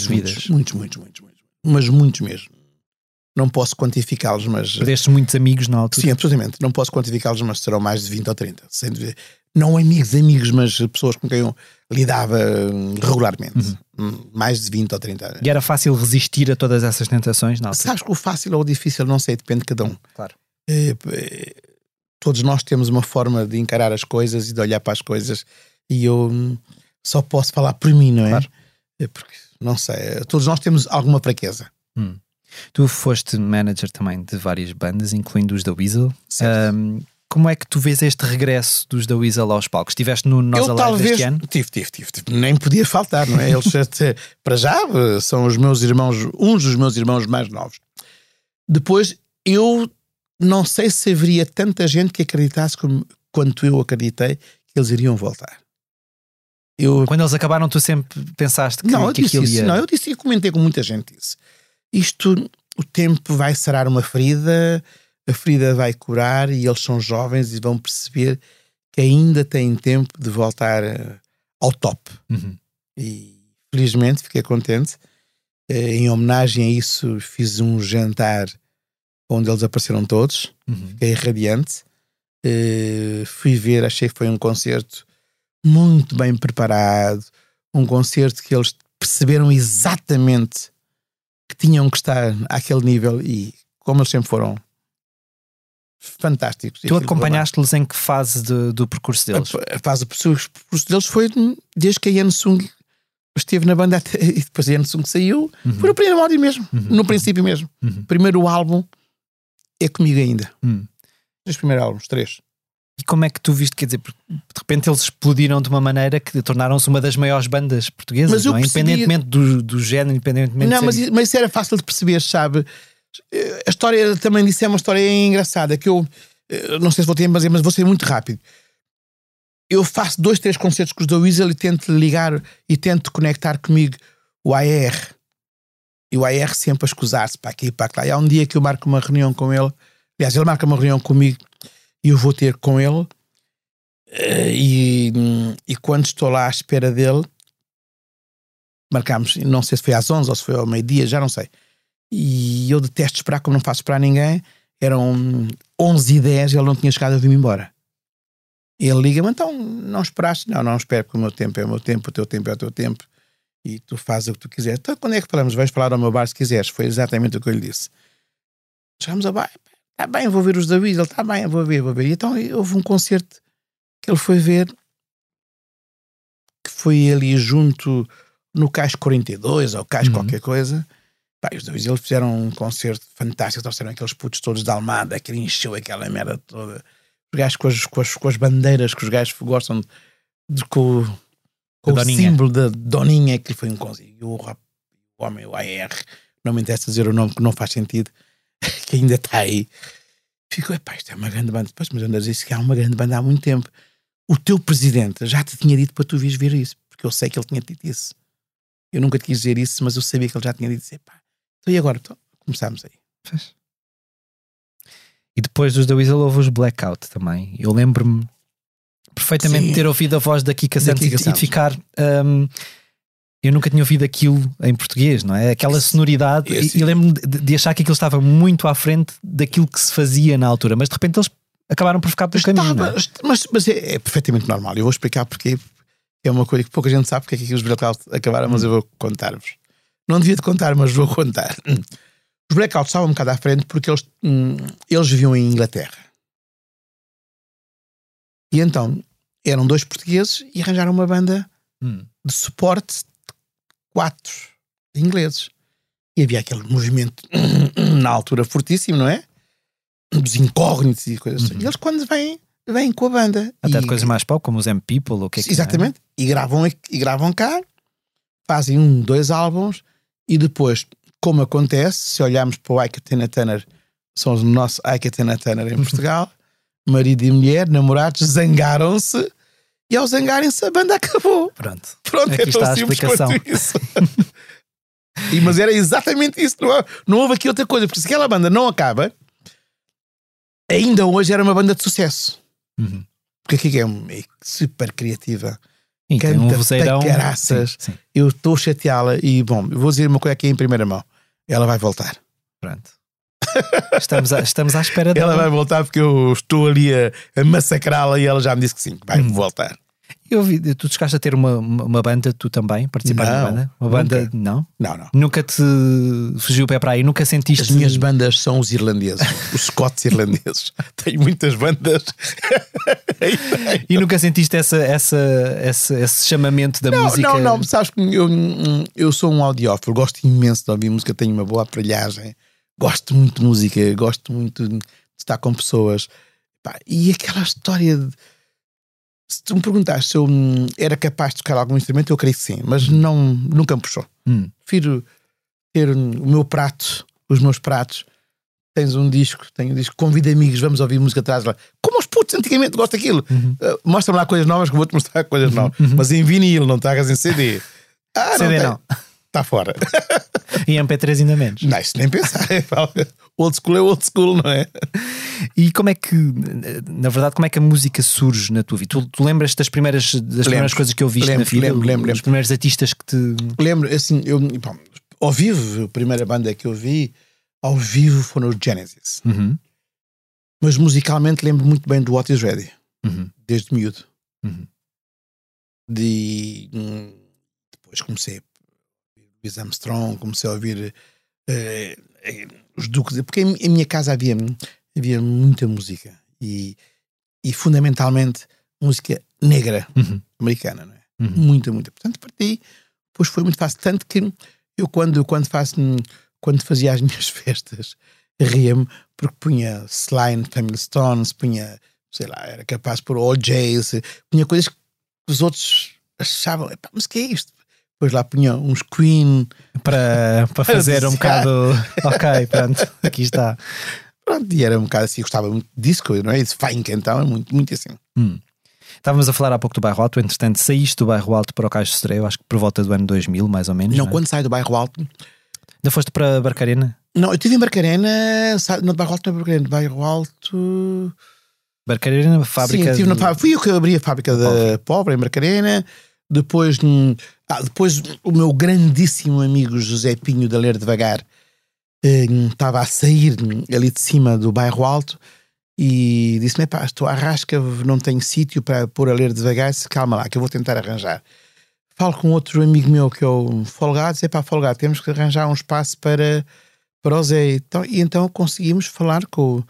vidas? Muitos, mas muitos mesmo. Não posso quantificá-los, mas... Perdeste muitos amigos na altura? Sim, absolutamente. Não posso quantificá-los, mas serão mais de 20 ou 30. Não amigos, mas pessoas com quem eu lidava regularmente. Mais de 20 ou 30 anos. E era fácil resistir a todas essas tentações na altura? Sabes que o fácil ou o difícil, não sei, depende de cada um. Claro. Todos nós temos uma forma de encarar as coisas e de olhar para as coisas, e eu só posso falar por mim, não é? Claro. Porque, não sei, todos nós temos alguma fraqueza. Tu foste manager também de várias bandas, incluindo os da Weasel. Certo. Como é que tu vês este regresso dos da Weasel aos palcos? Estiveste no Nós Alive este ano? Tive. Nem podia faltar, não é? Eles até, para já, são os meus irmãos, uns dos meus irmãos mais novos. Depois, eu não sei se haveria tanta gente que acreditasse quanto eu acreditei que eles iriam voltar. Quando eles acabaram, tu sempre pensaste que... Não, eu disse isso. Não, eu disse e comentei com muita gente isso. Isto, o tempo vai sarar uma ferida... A ferida vai curar e eles são jovens e vão perceber que ainda têm tempo de voltar ao top. Uhum. E felizmente fiquei contente. Em homenagem a isso fiz um jantar onde eles apareceram todos. Uhum. Fiquei radiante. Fui ver, achei que foi um concerto muito bem preparado. Um concerto que eles perceberam exatamente que tinham que estar àquele nível e como eles sempre foram fantásticos. Tu acompanhaste-los em que fase do percurso deles? A fase do percurso deles foi desde que a Ian Sung esteve na banda até, e depois a Ian Sung saiu. Uhum. Foi no primeiro mesmo, uhum. No princípio mesmo. Uhum. Primeiro álbum é comigo ainda. Uhum. Os primeiros álbuns, 3. E como é que tu viste, quer dizer, de repente eles explodiram de uma maneira que tornaram-se uma das maiores bandas portuguesas, mas não é? Percebi... Independentemente do género, independentemente... Não, mas isso era fácil de perceber, sabe... A história também disse, é uma história engraçada que eu não sei se vou ter, mas vou ser muito rápido. Eu faço 2, 3 concertos com os da Weasel e tento ligar e tento conectar comigo o AR. E o AR sempre a escusar-se para aqui e para lá. E há um dia que eu marco uma reunião com ele. Aliás, ele marca uma reunião comigo e eu vou ter com ele. E quando estou lá à espera dele, marcámos, não sei se foi às 11 ou se foi ao meio-dia, já não sei. E eu detesto esperar, como não faço esperar ninguém. Eram 11h10, ele não tinha chegado, eu vim-me embora. Ele liga-me, então não esperaste? Não espero, porque o meu tempo é o meu tempo, o teu tempo é o teu tempo e tu fazes o que tu quiseres. Então quando é que falamos? Vais falar ao meu bar se quiseres. Foi exatamente o que eu lhe disse. Chegámos a bar, está bem, vou ver os da Weasel, está bem, vou ver. E então houve um concerto que ele foi ver, que foi ali junto no Cais 42 ou Cais qualquer coisa. Pá, os dois, eles fizeram um concerto fantástico, trouxeram aqueles putos todos da Almada, aquele encheu aquela merda toda. Os gajos com as bandeiras que os gajos gostam de com o símbolo da Doninha, que foi um concerto. O homem, o AR, não me interessa dizer o nome que não faz sentido, que ainda está aí. Ficou, epá, isto é uma grande banda. Depois, mas andas a dizer que há uma grande banda há muito tempo. O teu presidente já te tinha dito para tu vires ver isso, porque eu sei que ele tinha dito isso. Eu nunca te quis dizer isso, mas eu sabia que ele já tinha dito, epá. Então, e agora? Então, começámos aí. Fez. E depois dos da Weasel houve os Blackout também. Eu lembro-me perfeitamente de ter ouvido a voz da Kika Santos e de ficar... eu nunca tinha ouvido aquilo em português, não é? Aquela sonoridade. E lembro-me de achar que aquilo estava muito à frente daquilo que se fazia na altura. Mas de repente eles acabaram por ficar pelo caminho, não é? Mas é perfeitamente normal. Eu vou explicar porque é uma coisa que pouca gente sabe porque é que os Blackout acabaram, mas eu vou contar-vos. Não devia te contar, mas vou contar. Os Blackouts estavam um bocado à frente porque eles viviam em Inglaterra. E então, eram 2 portugueses e arranjaram uma banda de suporte de 4 ingleses. E havia aquele movimento na altura fortíssimo, não é? Dos incógnitos e coisas assim. E eles quando vêm com a banda. Até de coisas mais pop, como os M People ou o que é que... Exatamente. É? E gravam cá, fazem 1, 2 álbuns. E depois, como acontece, se olharmos para o Ike Tina Turner, são os nossos Ike Tina Turner em Portugal, marido e mulher, namorados, zangaram-se e ao zangarem-se a banda acabou. Pronto, aqui está a explicação. Isso. Mas era exatamente isso, não houve aqui outra coisa, porque se aquela banda não acaba, ainda hoje era uma banda de sucesso. Uhum. Porque aqui é super criativa. E canta um vozeirão, caraças. Sim. Eu estou a chateá-la e, bom, vou dizer uma coisa aqui em primeira mão. Ela vai voltar. Pronto. Estamos à espera dela. Ela vai voltar porque eu estou ali a massacrá-la e ela já me disse que sim, vai voltar. Eu vi, tu chegaste a ter uma banda, tu também participaste na banda? Uma banda? Nunca. Não? Não, não. Nunca te fugiu o pé para aí? Nunca sentiste? As minhas bandas são os irlandeses, os Scots irlandeses. Tenho muitas bandas. E nunca sentiste esse chamamento da música? Não, não, sabes que eu sou um audiófilo, gosto imenso de ouvir música, tenho uma boa aparelhagem, gosto muito de música, gosto muito de estar com pessoas. E aquela história de... Se tu me perguntaste se eu era capaz de tocar algum instrumento, eu creio que sim, mas não, nunca me puxou. Prefiro ter o meu prato, os meus pratos. Tens um disco, tenho um disco, convida amigos, vamos ouvir música atrás lá. Como os putos antigamente, gosto daquilo. Mostra-me lá coisas novas que eu vou-te mostrar coisas novas. Mas em vinil, não tragas em CD. CD não. Está fora. E MP3 ainda menos. Não, isso nem pensar. Old school é old school, não é? E como é que, na verdade, como é que a música surge na tua vida? Tu lembras-te das primeiras coisas que ouviste na vida? Lembro. Os primeiros artistas que te... Lembro, assim, ao vivo, a primeira banda que eu vi ao vivo foram os Genesis. Mas musicalmente lembro muito bem do What Is Ready. Desde miúdo. Depois comecei Luís Armstrong, comecei a ouvir os Duques, porque em minha casa havia muita música e fundamentalmente música negra americana, não é? Muita. Portanto, parti, depois foi muito fácil. Tanto que eu, quando fazia as minhas festas, ria-me porque punha Sly, Family Stones, punha, sei lá, era capaz por OJs, punha coisas que os outros achavam, mas o que é isto? Depois lá punha uns Queen para fazer um bocado. Ok, pronto, aqui está. Pronto, e era um bocado assim, gostava muito de disco, não é? Esse funk então, é muito, muito assim. Estávamos a falar há pouco do Bairro Alto, entretanto saíste do Bairro Alto para o Cais do Sodré, eu acho que por volta do ano 2000, mais ou menos. Não, quando saí do Bairro Alto. Ainda foste para Barcarena? Não, eu estive em Barcarena, não, Bairro Alto não é Barcarena, Bairro Alto. Barcarena, fábrica. Sim, fui eu que abri a fábrica da Pobre em Barcarena. Depois o meu grandíssimo amigo José Pinho da Ler Devagar estava a sair ali de cima do Bairro Alto e disse-me, pá, estou à rasca, não tenho sítio para pôr a Ler Devagar, calma lá que eu vou tentar arranjar. Falo com outro amigo meu que é o Folgado, disse, pá, Folgado, temos que arranjar um espaço para o Zé. Então conseguimos falar com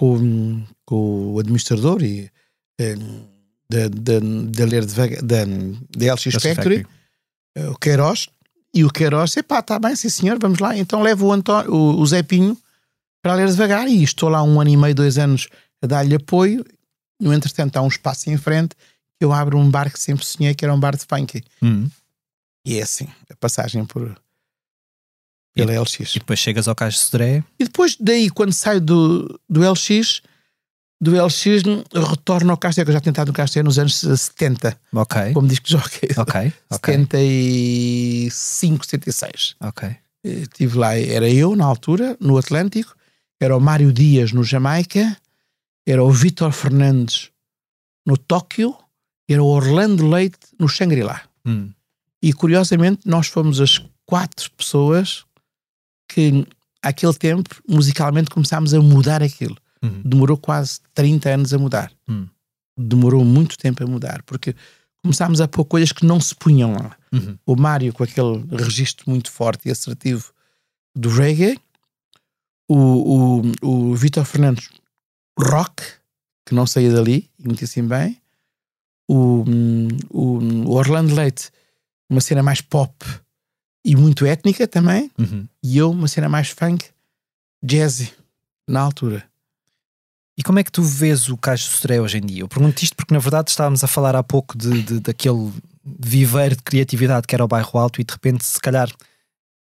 o administrador e... da LX Factory, o Queiroz, e o Queiroz disse, pá, está bem, sim senhor, vamos lá. Então levo o Zé Pinho para Ler Devagar e estou lá 1 ano e meio, 2 anos a dar-lhe apoio. No entretanto há um espaço em frente que eu abro um bar que sempre sonhei, que era um bar de funk. E é assim a passagem pela LX. E depois chegas ao Cais do Sodré e depois daí quando saio do LX retorno ao Castelo, que eu já tinha estado no Castelo nos anos 70, como diz que joga, 75, 76. Estive lá, era eu na altura, no Atlântico, era o Mário Dias no Jamaica, era o Vítor Fernandes no Tóquio, era o Orlando Leite no Shangri-La. E curiosamente nós fomos as 4 pessoas que àquele tempo musicalmente começámos a mudar aquilo. Demorou quase 30 anos a mudar. Demorou muito tempo a mudar, porque começámos a pôr coisas que não se punham lá. O Mário com aquele registro muito forte e assertivo do reggae, o Vítor Fernandes rock, que não saía dali, muitíssimo bem, o Orlando Leite uma cena mais pop e muito étnica também, e eu uma cena mais funk, jazzy, na altura. E como é que tu vês o Cais do Sodré hoje em dia? Eu pergunto isto porque na verdade estávamos a falar há pouco daquele viveiro de criatividade que era o Bairro Alto e de repente se calhar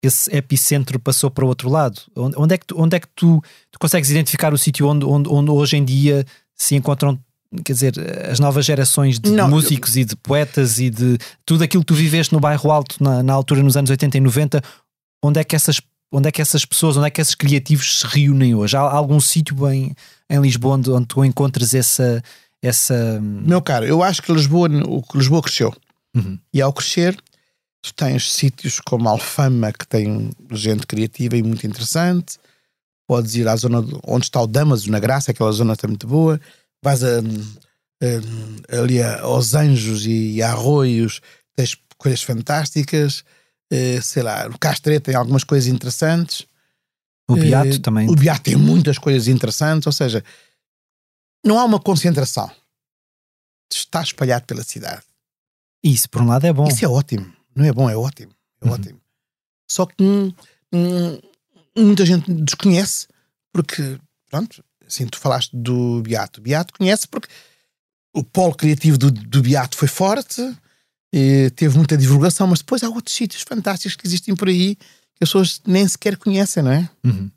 esse epicentro passou para o outro lado. Onde é que tu consegues identificar o sítio onde hoje em dia se encontram, quer dizer, as novas gerações de músicos e de poetas e de tudo aquilo que tu viveste no Bairro Alto na altura nos anos 80 e 90, onde é que essas pessoas, onde é que esses criativos se reúnem hoje? Há algum sítio em Lisboa onde tu encontras essa... Meu caro, eu acho que Lisboa cresceu. E ao crescer, tu tens sítios como Alfama, que tem gente criativa e muito interessante. Podes ir à zona onde está o Damaso, na Graça, aquela zona está muito boa. Vais ali aos Anjos e a Arroios, tens coisas fantásticas, sei lá, o Castré tem algumas coisas interessantes, o Beato também, o Beato tem muitas coisas interessantes, ou seja, não há uma concentração, está espalhado pela cidade. Isso por um lado é bom. Isso é ótimo, não é bom, é ótimo, é ótimo. Só que muita gente desconhece porque, pronto, assim, tu falaste do Beato, o Beato conhece porque o polo criativo do Beato foi forte, e teve muita divulgação, mas depois há outros sítios fantásticos que existem por aí que as pessoas nem sequer conhecem, não é?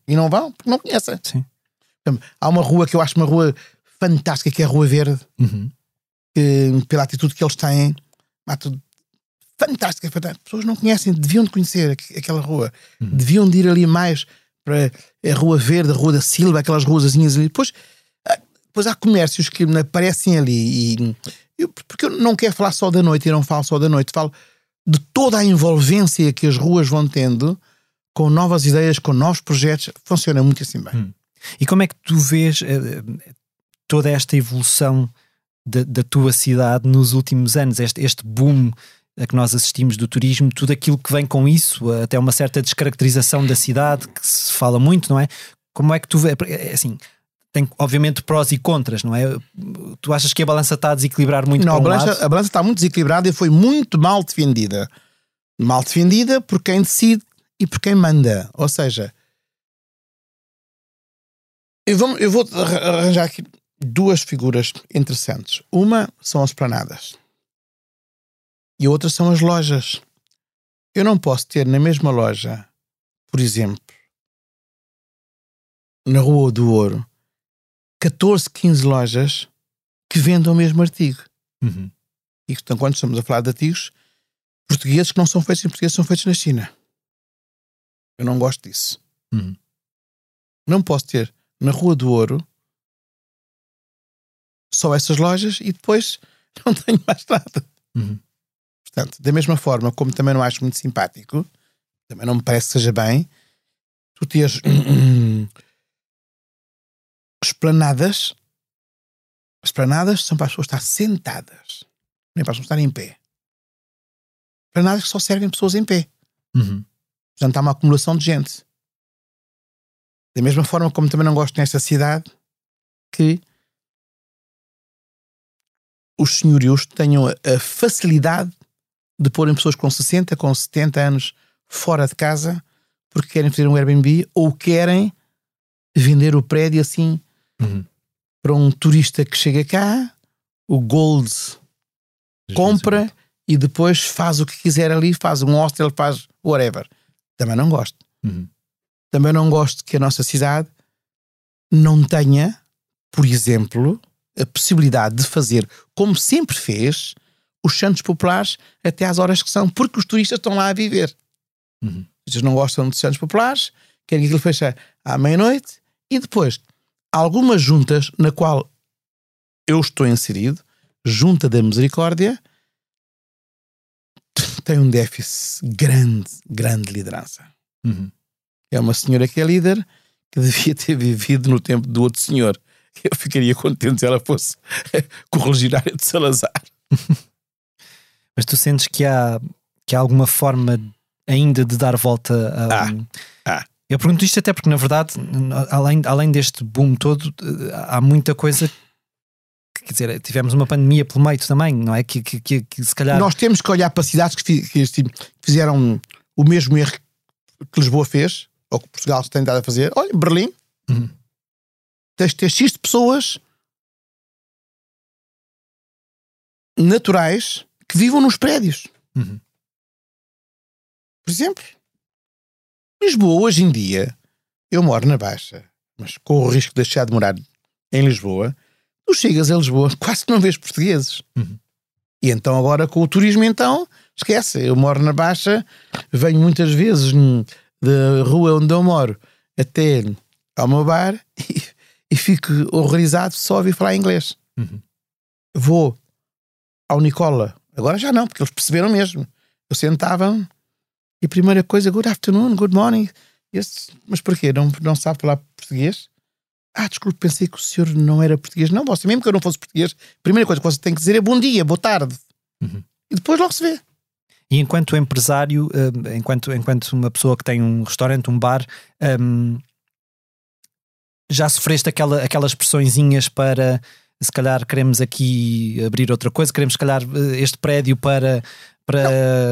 E não vão, porque não conhecem. Sim. Então, há uma rua que eu acho uma rua fantástica, que é a Rua Verde, que, pela atitude que eles têm, fantástica, fantástica. As pessoas não conhecem, deviam de conhecer aquela rua, deviam de ir ali mais para a Rua Verde, a Rua da Silva, aquelas ruazinhas ali. Depois há comércios que aparecem ali e porque eu não quero falar só da noite, e não falo só da noite, falo de toda a envolvência que as ruas vão tendo com novas ideias, com novos projetos. Funciona muito assim bem. E como é que tu vês toda esta evolução da tua cidade nos últimos anos, este boom a que nós assistimos do turismo, tudo aquilo que vem com isso, até uma certa descaracterização da cidade que se fala muito, não é? Como é que tu vês, assim, tem obviamente prós e contras, não é? Tu achas que a balança está a desequilibrar muito? Não, a balança está muito desequilibrada e foi muito mal defendida. Mal defendida por quem decide e por quem manda. Ou seja, eu vou arranjar aqui duas figuras interessantes. Uma são as planadas e a outra são as lojas. Eu não posso ter na mesma loja, por exemplo, na Rua do Ouro, 14, 15 lojas que vendam o mesmo artigo. E então, quando estamos a falar de artigos portugueses que não são feitos em português, são feitos na China. Eu não gosto disso. Não posso ter na Rua do Ouro só essas lojas e depois não tenho mais nada. Portanto, da mesma forma, como também não acho muito simpático, também não me parece que seja bem, tu teres esplanadas. As esplanadas são para as pessoas estar sentadas, nem para as pessoas estar em pé. Esplanadas que só servem pessoas em pé. Portanto, há uma acumulação de gente. Da mesma forma como também não gosto nesta cidade que os senhorios tenham a facilidade de porem pessoas com 60, com 70 anos fora de casa porque querem fazer um Airbnb ou querem vender o prédio assim. Para um turista que chega cá, o Gold compra e depois faz o que quiser ali, faz um hostel, faz whatever. Também não gosto. Também não gosto que a nossa cidade não tenha, por exemplo, a possibilidade de fazer, como sempre fez, os santos populares até às horas que são, porque os turistas estão lá a viver. Eles não gostam de santos populares, querem que aquilo feche à meia-noite e depois... Algumas juntas na qual eu estou inserido, Junta da Misericórdia, tem um déficit grande, grande de liderança. É uma senhora que é líder que devia ter vivido no tempo do outro senhor. Eu ficaria contente se ela fosse correligionária de Salazar. Mas tu sentes que há alguma forma ainda de dar volta a... Eu pergunto isto até porque, na verdade, além deste boom todo, há muita coisa que, quer dizer, tivemos uma pandemia pelo meio também, não é? Que se calhar... Nós temos que olhar para cidades que fizeram o mesmo erro que Lisboa fez, ou que Portugal se tem dado a fazer. Olha, Berlim. Tens de ter X de pessoas naturais que vivam nos prédios. Por exemplo... Lisboa, hoje em dia, eu moro na Baixa, mas com o risco de deixar de morar em Lisboa, tu chegas a Lisboa, quase não vês portugueses. E então agora com o turismo, então, esquece. Eu moro na Baixa, venho muitas vezes da rua onde eu moro até ao meu bar e fico horrorizado só ouvir falar inglês. Vou ao Nicola, agora já não, porque eles perceberam mesmo. Eu sentava-me e a primeira coisa, good afternoon, good morning. Mas porquê? Não sabe falar português? Ah, desculpe, pensei que o senhor não era português. Não, você, mesmo que eu não fosse português, a primeira coisa que você tem que dizer é bom dia, boa tarde. Uhum. E depois logo se vê. E enquanto empresário, enquanto uma pessoa que tem um restaurante, um bar, já sofreste aquelas pressõezinhas para... Se calhar queremos aqui abrir outra coisa, queremos se calhar este prédio para... Não,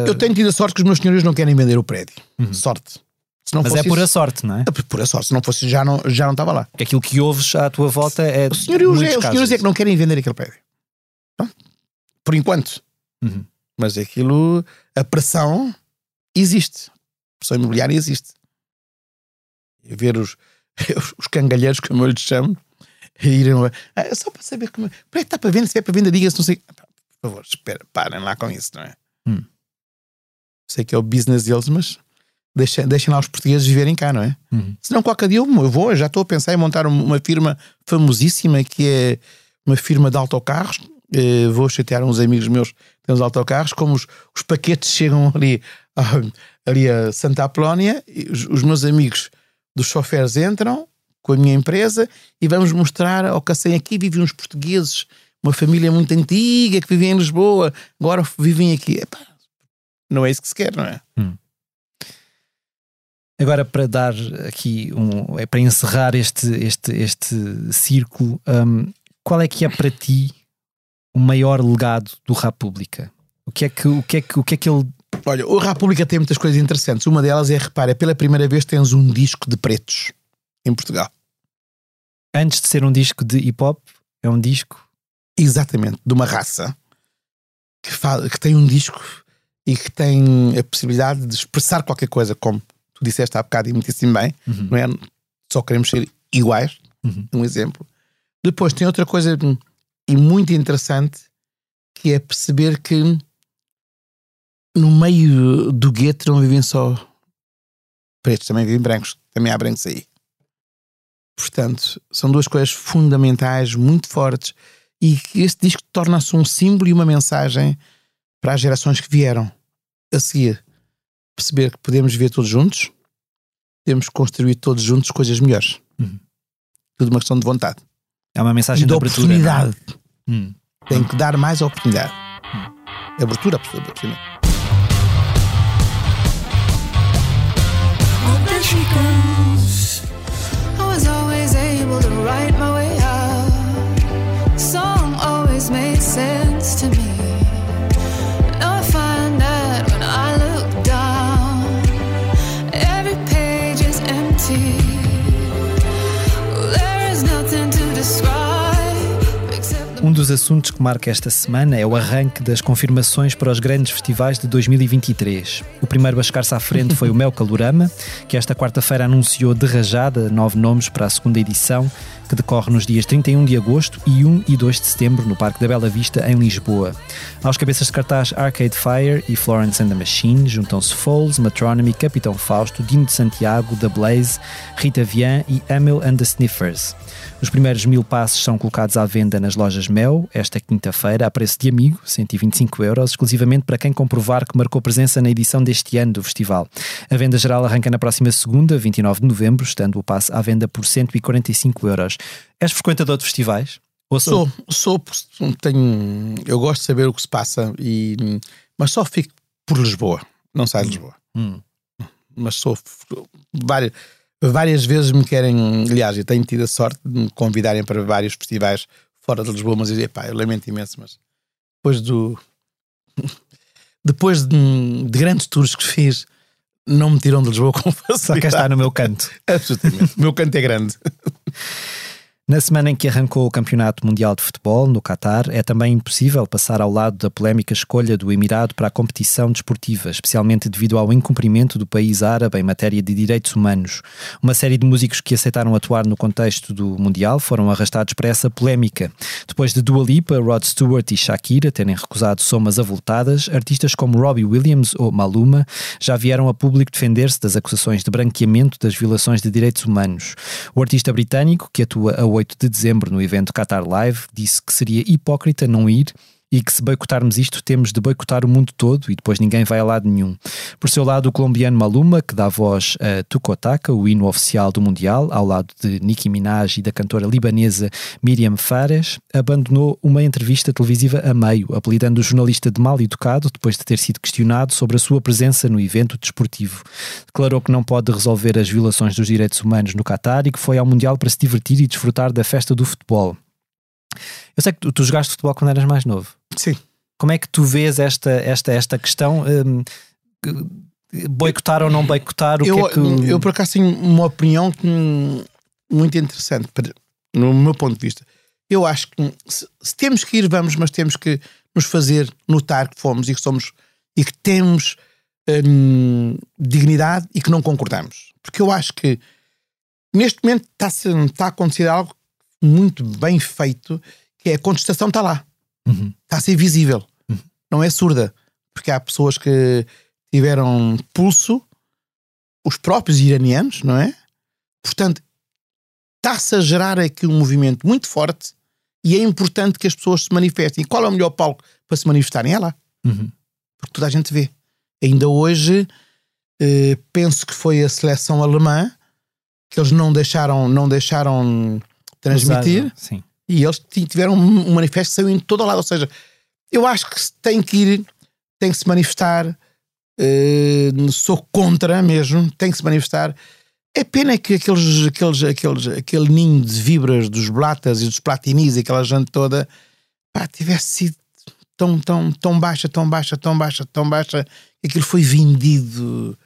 eu tenho tido a sorte que os meus senhores não querem vender o prédio. Uhum. Sorte. Se não Mas fosse é pura isso, sorte, não é? É pura sorte. Se não fosse, já não estava lá. Porque aquilo que ouves à tua volta é... Os senhores é que não querem vender aquele prédio. Não? Por enquanto. Uhum. Mas aquilo... A pressão existe. A pressão imobiliária existe. Eu ver os cangalheiros, como eu lhes chamo, só para saber como é que está para venda, se é para venda, diga-se, não sei. Por favor, espera, parem lá com isso, não é? Sei que é o business deles, mas deixem lá os portugueses viverem cá, não é? Senão qualquer dia eu já estou a pensar em montar uma firma famosíssima, que é uma firma de autocarros. Vou chatear uns amigos meus que têm os autocarros, como os paquetes chegam ali a Santa Apolónia, e os meus amigos dos choferes entram com a minha empresa e vamos mostrar ao Cacém, aqui vivem uns portugueses, uma família muito antiga que vivem em Lisboa, agora vivem aqui. Epá, não é isso que se quer, não é? Agora, para dar aqui para encerrar este círculo, qual é que é para ti o maior legado do Rap Pública? O que é que ele... Olha, o Rap Pública tem muitas coisas interessantes. Uma delas é, repara, pela primeira vez tens um disco de pretos em Portugal. Antes de ser um disco de hip-hop, é um disco... Exatamente, de uma raça que tem um disco e que tem a possibilidade de expressar qualquer coisa, como tu disseste há bocado e muitíssimo bem, não é? Só queremos ser iguais, um exemplo. Depois tem outra coisa e muito interessante, que é perceber que no meio do gueto não vivem só pretos, também vivem brancos, também há brancos aí. Portanto, são duas coisas fundamentais, muito fortes, e que este disco torna-se um símbolo e uma mensagem para as gerações que vieram a seguir. Perceber que podemos viver todos juntos, podemos construir todos juntos coisas melhores. Tudo uma questão de vontade. É uma mensagem de oportunidade. Tem que dar mais oportunidade. Abertura, absolutamente. Write my way out. Song always made sense to me. Now I find that when I look down, every page is empty. There is nothing to describe except... Um dos assuntos que marca esta semana é o arranque das confirmações para os grandes festivais de 2023. O primeiro a chegar-se à frente foi o Mel Calorama, que esta quarta-feira anunciou de rajada 9 nomes para a segunda edição, que decorre nos dias 31 de agosto e 1 e 2 de setembro no Parque da Bela Vista, em Lisboa. Aos cabeças de cartaz Arcade Fire e Florence and the Machine juntam-se Foles, Matronomy, Capitão Fausto, Dino de Santiago, The Blaze, Rita Vian e Emil and the Sniffers. Os primeiros 1000 passes são colocados à venda nas lojas Mel esta quinta-feira a preço de amigo, 125€, exclusivamente para quem comprovar que marcou presença na edição deste ano do festival. A venda geral arranca na próxima segunda, 29 de novembro, estando o passe à venda por 145€. És frequentador de festivais? Sou porque eu gosto de saber o que se passa, mas só fico por Lisboa, não saio de Lisboa. Mas sou várias vezes me querem, aliás, eu tenho tido a sorte de me convidarem para vários festivais fora de Lisboa, mas eu lamento imenso, mas depois de grandes tours que fiz, não me tiram de Lisboa com facilidade. Só que está no meu canto. Absolutamente, o meu canto é grande. Na semana em que arrancou o Campeonato Mundial de Futebol, no Qatar, é também impossível passar ao lado da polémica escolha do Emirado para a competição desportiva, especialmente devido ao incumprimento do país árabe em matéria de direitos humanos. Uma série de músicos que aceitaram atuar no contexto do Mundial foram arrastados para essa polémica. Depois de Dua Lipa, Rod Stewart e Shakira terem recusado somas avultadas, artistas como Robbie Williams ou Maluma já vieram a público defender-se das acusações de branqueamento das violações de direitos humanos. O artista britânico, que atua a 8 de dezembro no evento Qatar Live, disse que seria hipócrita não ir e que se boicotarmos isto, temos de boicotar o mundo todo e depois ninguém vai a lado nenhum. Por seu lado, o colombiano Maluma, que dá voz a Tucotaka, o hino oficial do Mundial, ao lado de Nicki Minaj e da cantora libanesa Miriam Fares, abandonou uma entrevista televisiva a meio, apelidando o jornalista de mal educado depois de ter sido questionado sobre a sua presença no evento desportivo. Declarou que não pode resolver as violações dos direitos humanos no Qatar e que foi ao Mundial para se divertir e desfrutar da festa do futebol. Eu sei que tu jogaste futebol quando eras mais novo. Sim. Como é que tu vês esta questão? Boicotar ou não boicotar? Eu por acaso tenho uma opinião muito interessante, no meu ponto de vista. Eu acho que se temos que ir, vamos, mas temos que nos fazer notar que fomos e que somos e que temos dignidade e que não concordamos. Porque eu acho que neste momento está a acontecer algo muito bem feito, que é a contestação está lá, está a ser visível, não é surda, porque há pessoas que tiveram pulso, os próprios iranianos, não é? Portanto, está-se a gerar aqui um movimento muito forte e é importante que as pessoas se manifestem. E qual é o melhor palco para se manifestarem? É lá, porque toda a gente vê. Ainda hoje, penso que foi a seleção alemã que eles não deixaram transmitir, usado, sim. E eles tiveram um manifesto que saiu em todo lado. Ou seja, eu acho que tem que ir, tem que se manifestar, sou contra mesmo, tem que se manifestar. É pena que aquele ninho de vibras dos Blatas e dos Platinis e aquela gente toda, pá, tivesse sido tão baixa, aquilo foi vendido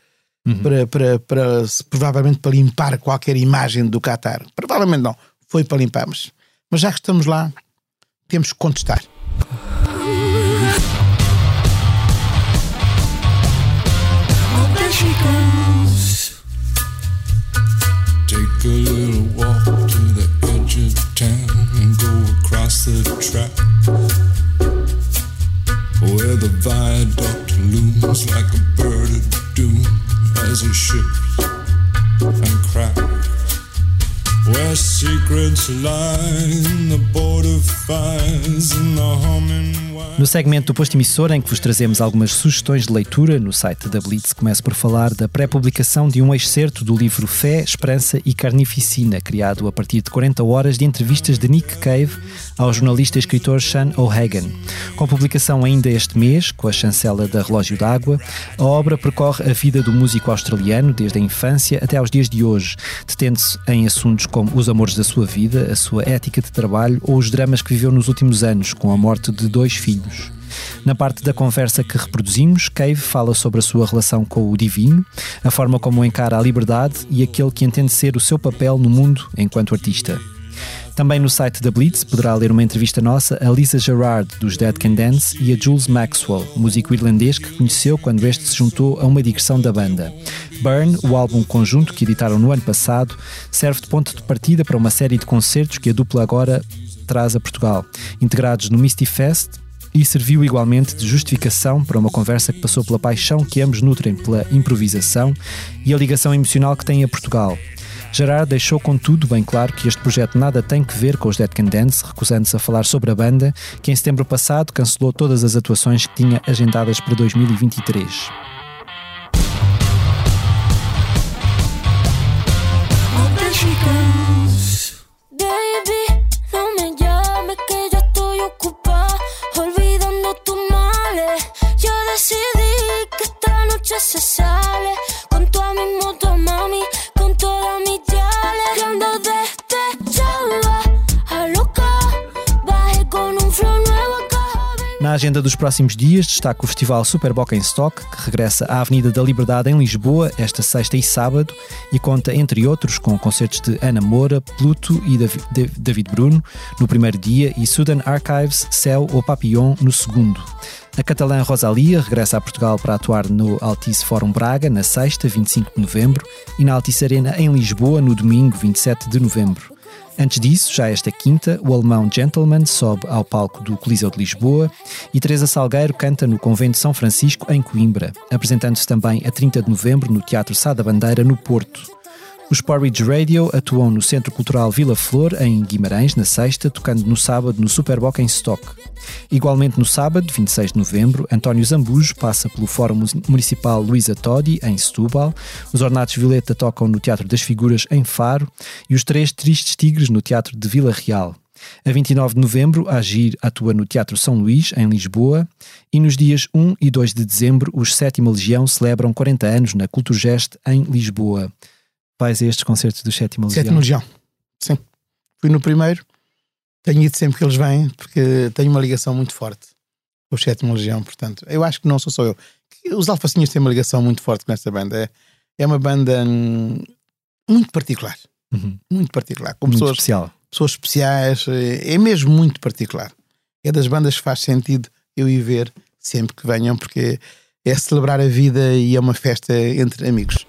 para provavelmente para limpar qualquer imagem do Qatar. Provavelmente não. Foi para limparmos, mas já que estamos lá, temos que contestar. Take a little walk to the edge of town and go across the track where the viaduct looms like a bird of doom as it ships and cracks. Where secrets line, the border fires and the humming. No segmento do Posto Emissor, em que vos trazemos algumas sugestões de leitura, no site da Blitz começo por falar da pré-publicação de um excerto do livro Fé, Esperança e Carnificina, criado a partir de 40 horas de entrevistas de Nick Cave ao jornalista e escritor Sean O'Hagan. Com publicação ainda este mês, com a chancela da Relógio d'Água, a obra percorre a vida do músico australiano desde a infância até aos dias de hoje, detendo-se em assuntos como os amores da sua vida, a sua ética de trabalho ou os dramas que viveu nos últimos anos, com a morte de 2 filhos. Na parte da conversa que reproduzimos, Cave fala sobre a sua relação com o divino, a forma como encara a liberdade e aquele que entende ser o seu papel no mundo enquanto artista. Também no site da Blitz poderá ler uma entrevista nossa a Lisa Gerrard, dos Dead Can Dance, e a Jules Maxwell, músico irlandês que conheceu quando este se juntou a uma digressão da banda. Burn, o álbum conjunto que editaram no ano passado, serve de ponto de partida para uma série de concertos que a dupla agora traz a Portugal, integrados no Misty Fest, e serviu igualmente de justificação para uma conversa que passou pela paixão que ambos nutrem pela improvisação e a ligação emocional que têm a Portugal. Gerard deixou contudo bem claro que este projeto nada tem que ver com os Dead Can Dance, recusando-se a falar sobre a banda, que em setembro passado cancelou todas as atuações que tinha agendadas para 2023. Na agenda dos próximos dias, destaca o Festival Superboc em Stock, que regressa à Avenida da Liberdade em Lisboa esta sexta e sábado e conta, entre outros, com concertos de Ana Moura, Pluto e David Bruno no primeiro dia e Sudan Archives, Céu ou Papillon no segundo. A catalã Rosalia regressa a Portugal para atuar no Altice Fórum Braga na sexta, 25 de novembro, e na Altice Arena em Lisboa no domingo, 27 de novembro. Antes disso, já esta quinta, o alemão Gentleman sobe ao palco do Coliseu de Lisboa e Teresa Salgueiro canta no Convento de São Francisco, em Coimbra, apresentando-se também a 30 de novembro no Teatro Sá da Bandeira, no Porto. Os Porridge Radio atuam no Centro Cultural Vila Flor, em Guimarães, na sexta, tocando no sábado no Superboc em Stock. Igualmente no sábado, 26 de novembro, António Zambujo passa pelo Fórum Municipal Luísa Todi, em Setúbal, os Ornatos Violeta tocam no Teatro das Figuras, em Faro, e os Três Tristes Tigres no Teatro de Vila Real. A 29 de novembro, Agir atua no Teatro São Luís, em Lisboa, e nos dias 1 e 2 de dezembro, os 7ª Legião celebram 40 anos na Culturgest, em Lisboa. Vais a estes concertos do 7ª Legião? 7ª Legião, sim. Fui no primeiro, tenho ido sempre que eles vêm, porque tenho uma ligação muito forte com o 7ª Legião, portanto. Eu acho que não sou só eu. Os Alfacinhos têm uma ligação muito forte com esta banda. É uma banda muito particular. Uhum. Muito particular. Com muito pessoas, especial. Pessoas especiais, é mesmo muito particular. É das bandas que faz sentido eu ir ver sempre que venham, porque é celebrar a vida e é uma festa entre amigos.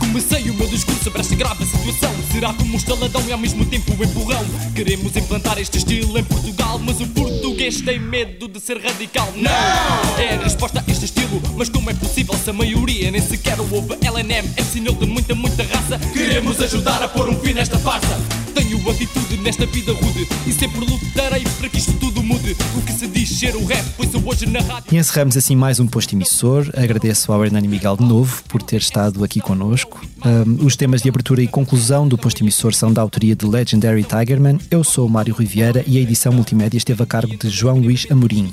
Comecei o meu discurso sobre esta grave situação. Será como um estaladão e ao mesmo tempo um empurrão. Queremos implantar este estilo em Portugal, mas o português tem medo de ser radical. Não! É a resposta a este estilo, mas como é possível se a maioria nem sequer ouve LNM? É sinal de muita, muita raça. Queremos ajudar a pôr um fim nesta farsa. Tenho atitude nesta vida rude e sempre lutarei para que isto tudo mude. O que se diz ser o rap, pois eu hoje na rádio... E encerramos assim mais um posto emissor. Agradeço ao Hernani Miguel de novo por ter estado aqui connosco. Os temas de abertura e conclusão do posto emissor são da autoria de Legendary Tigerman. Eu sou o Mário Riviera e a edição multimédia esteve a cargo de João Luís Amorim.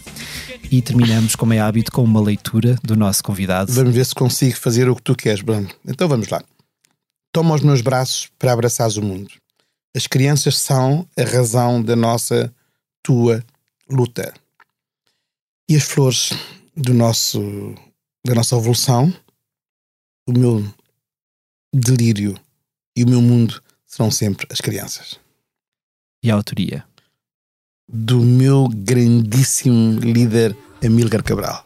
E terminamos, como é hábito, com uma leitura do nosso convidado. Vamos ver se consigo fazer o que tu queres, Bruno. Então vamos lá. Toma os meus braços para abraçares o mundo. As crianças são a razão da nossa, tua luta. E as flores da nossa evolução, o meu delírio e o meu mundo serão sempre as crianças. E a autoria? Do meu grandíssimo líder Amílcar Cabral.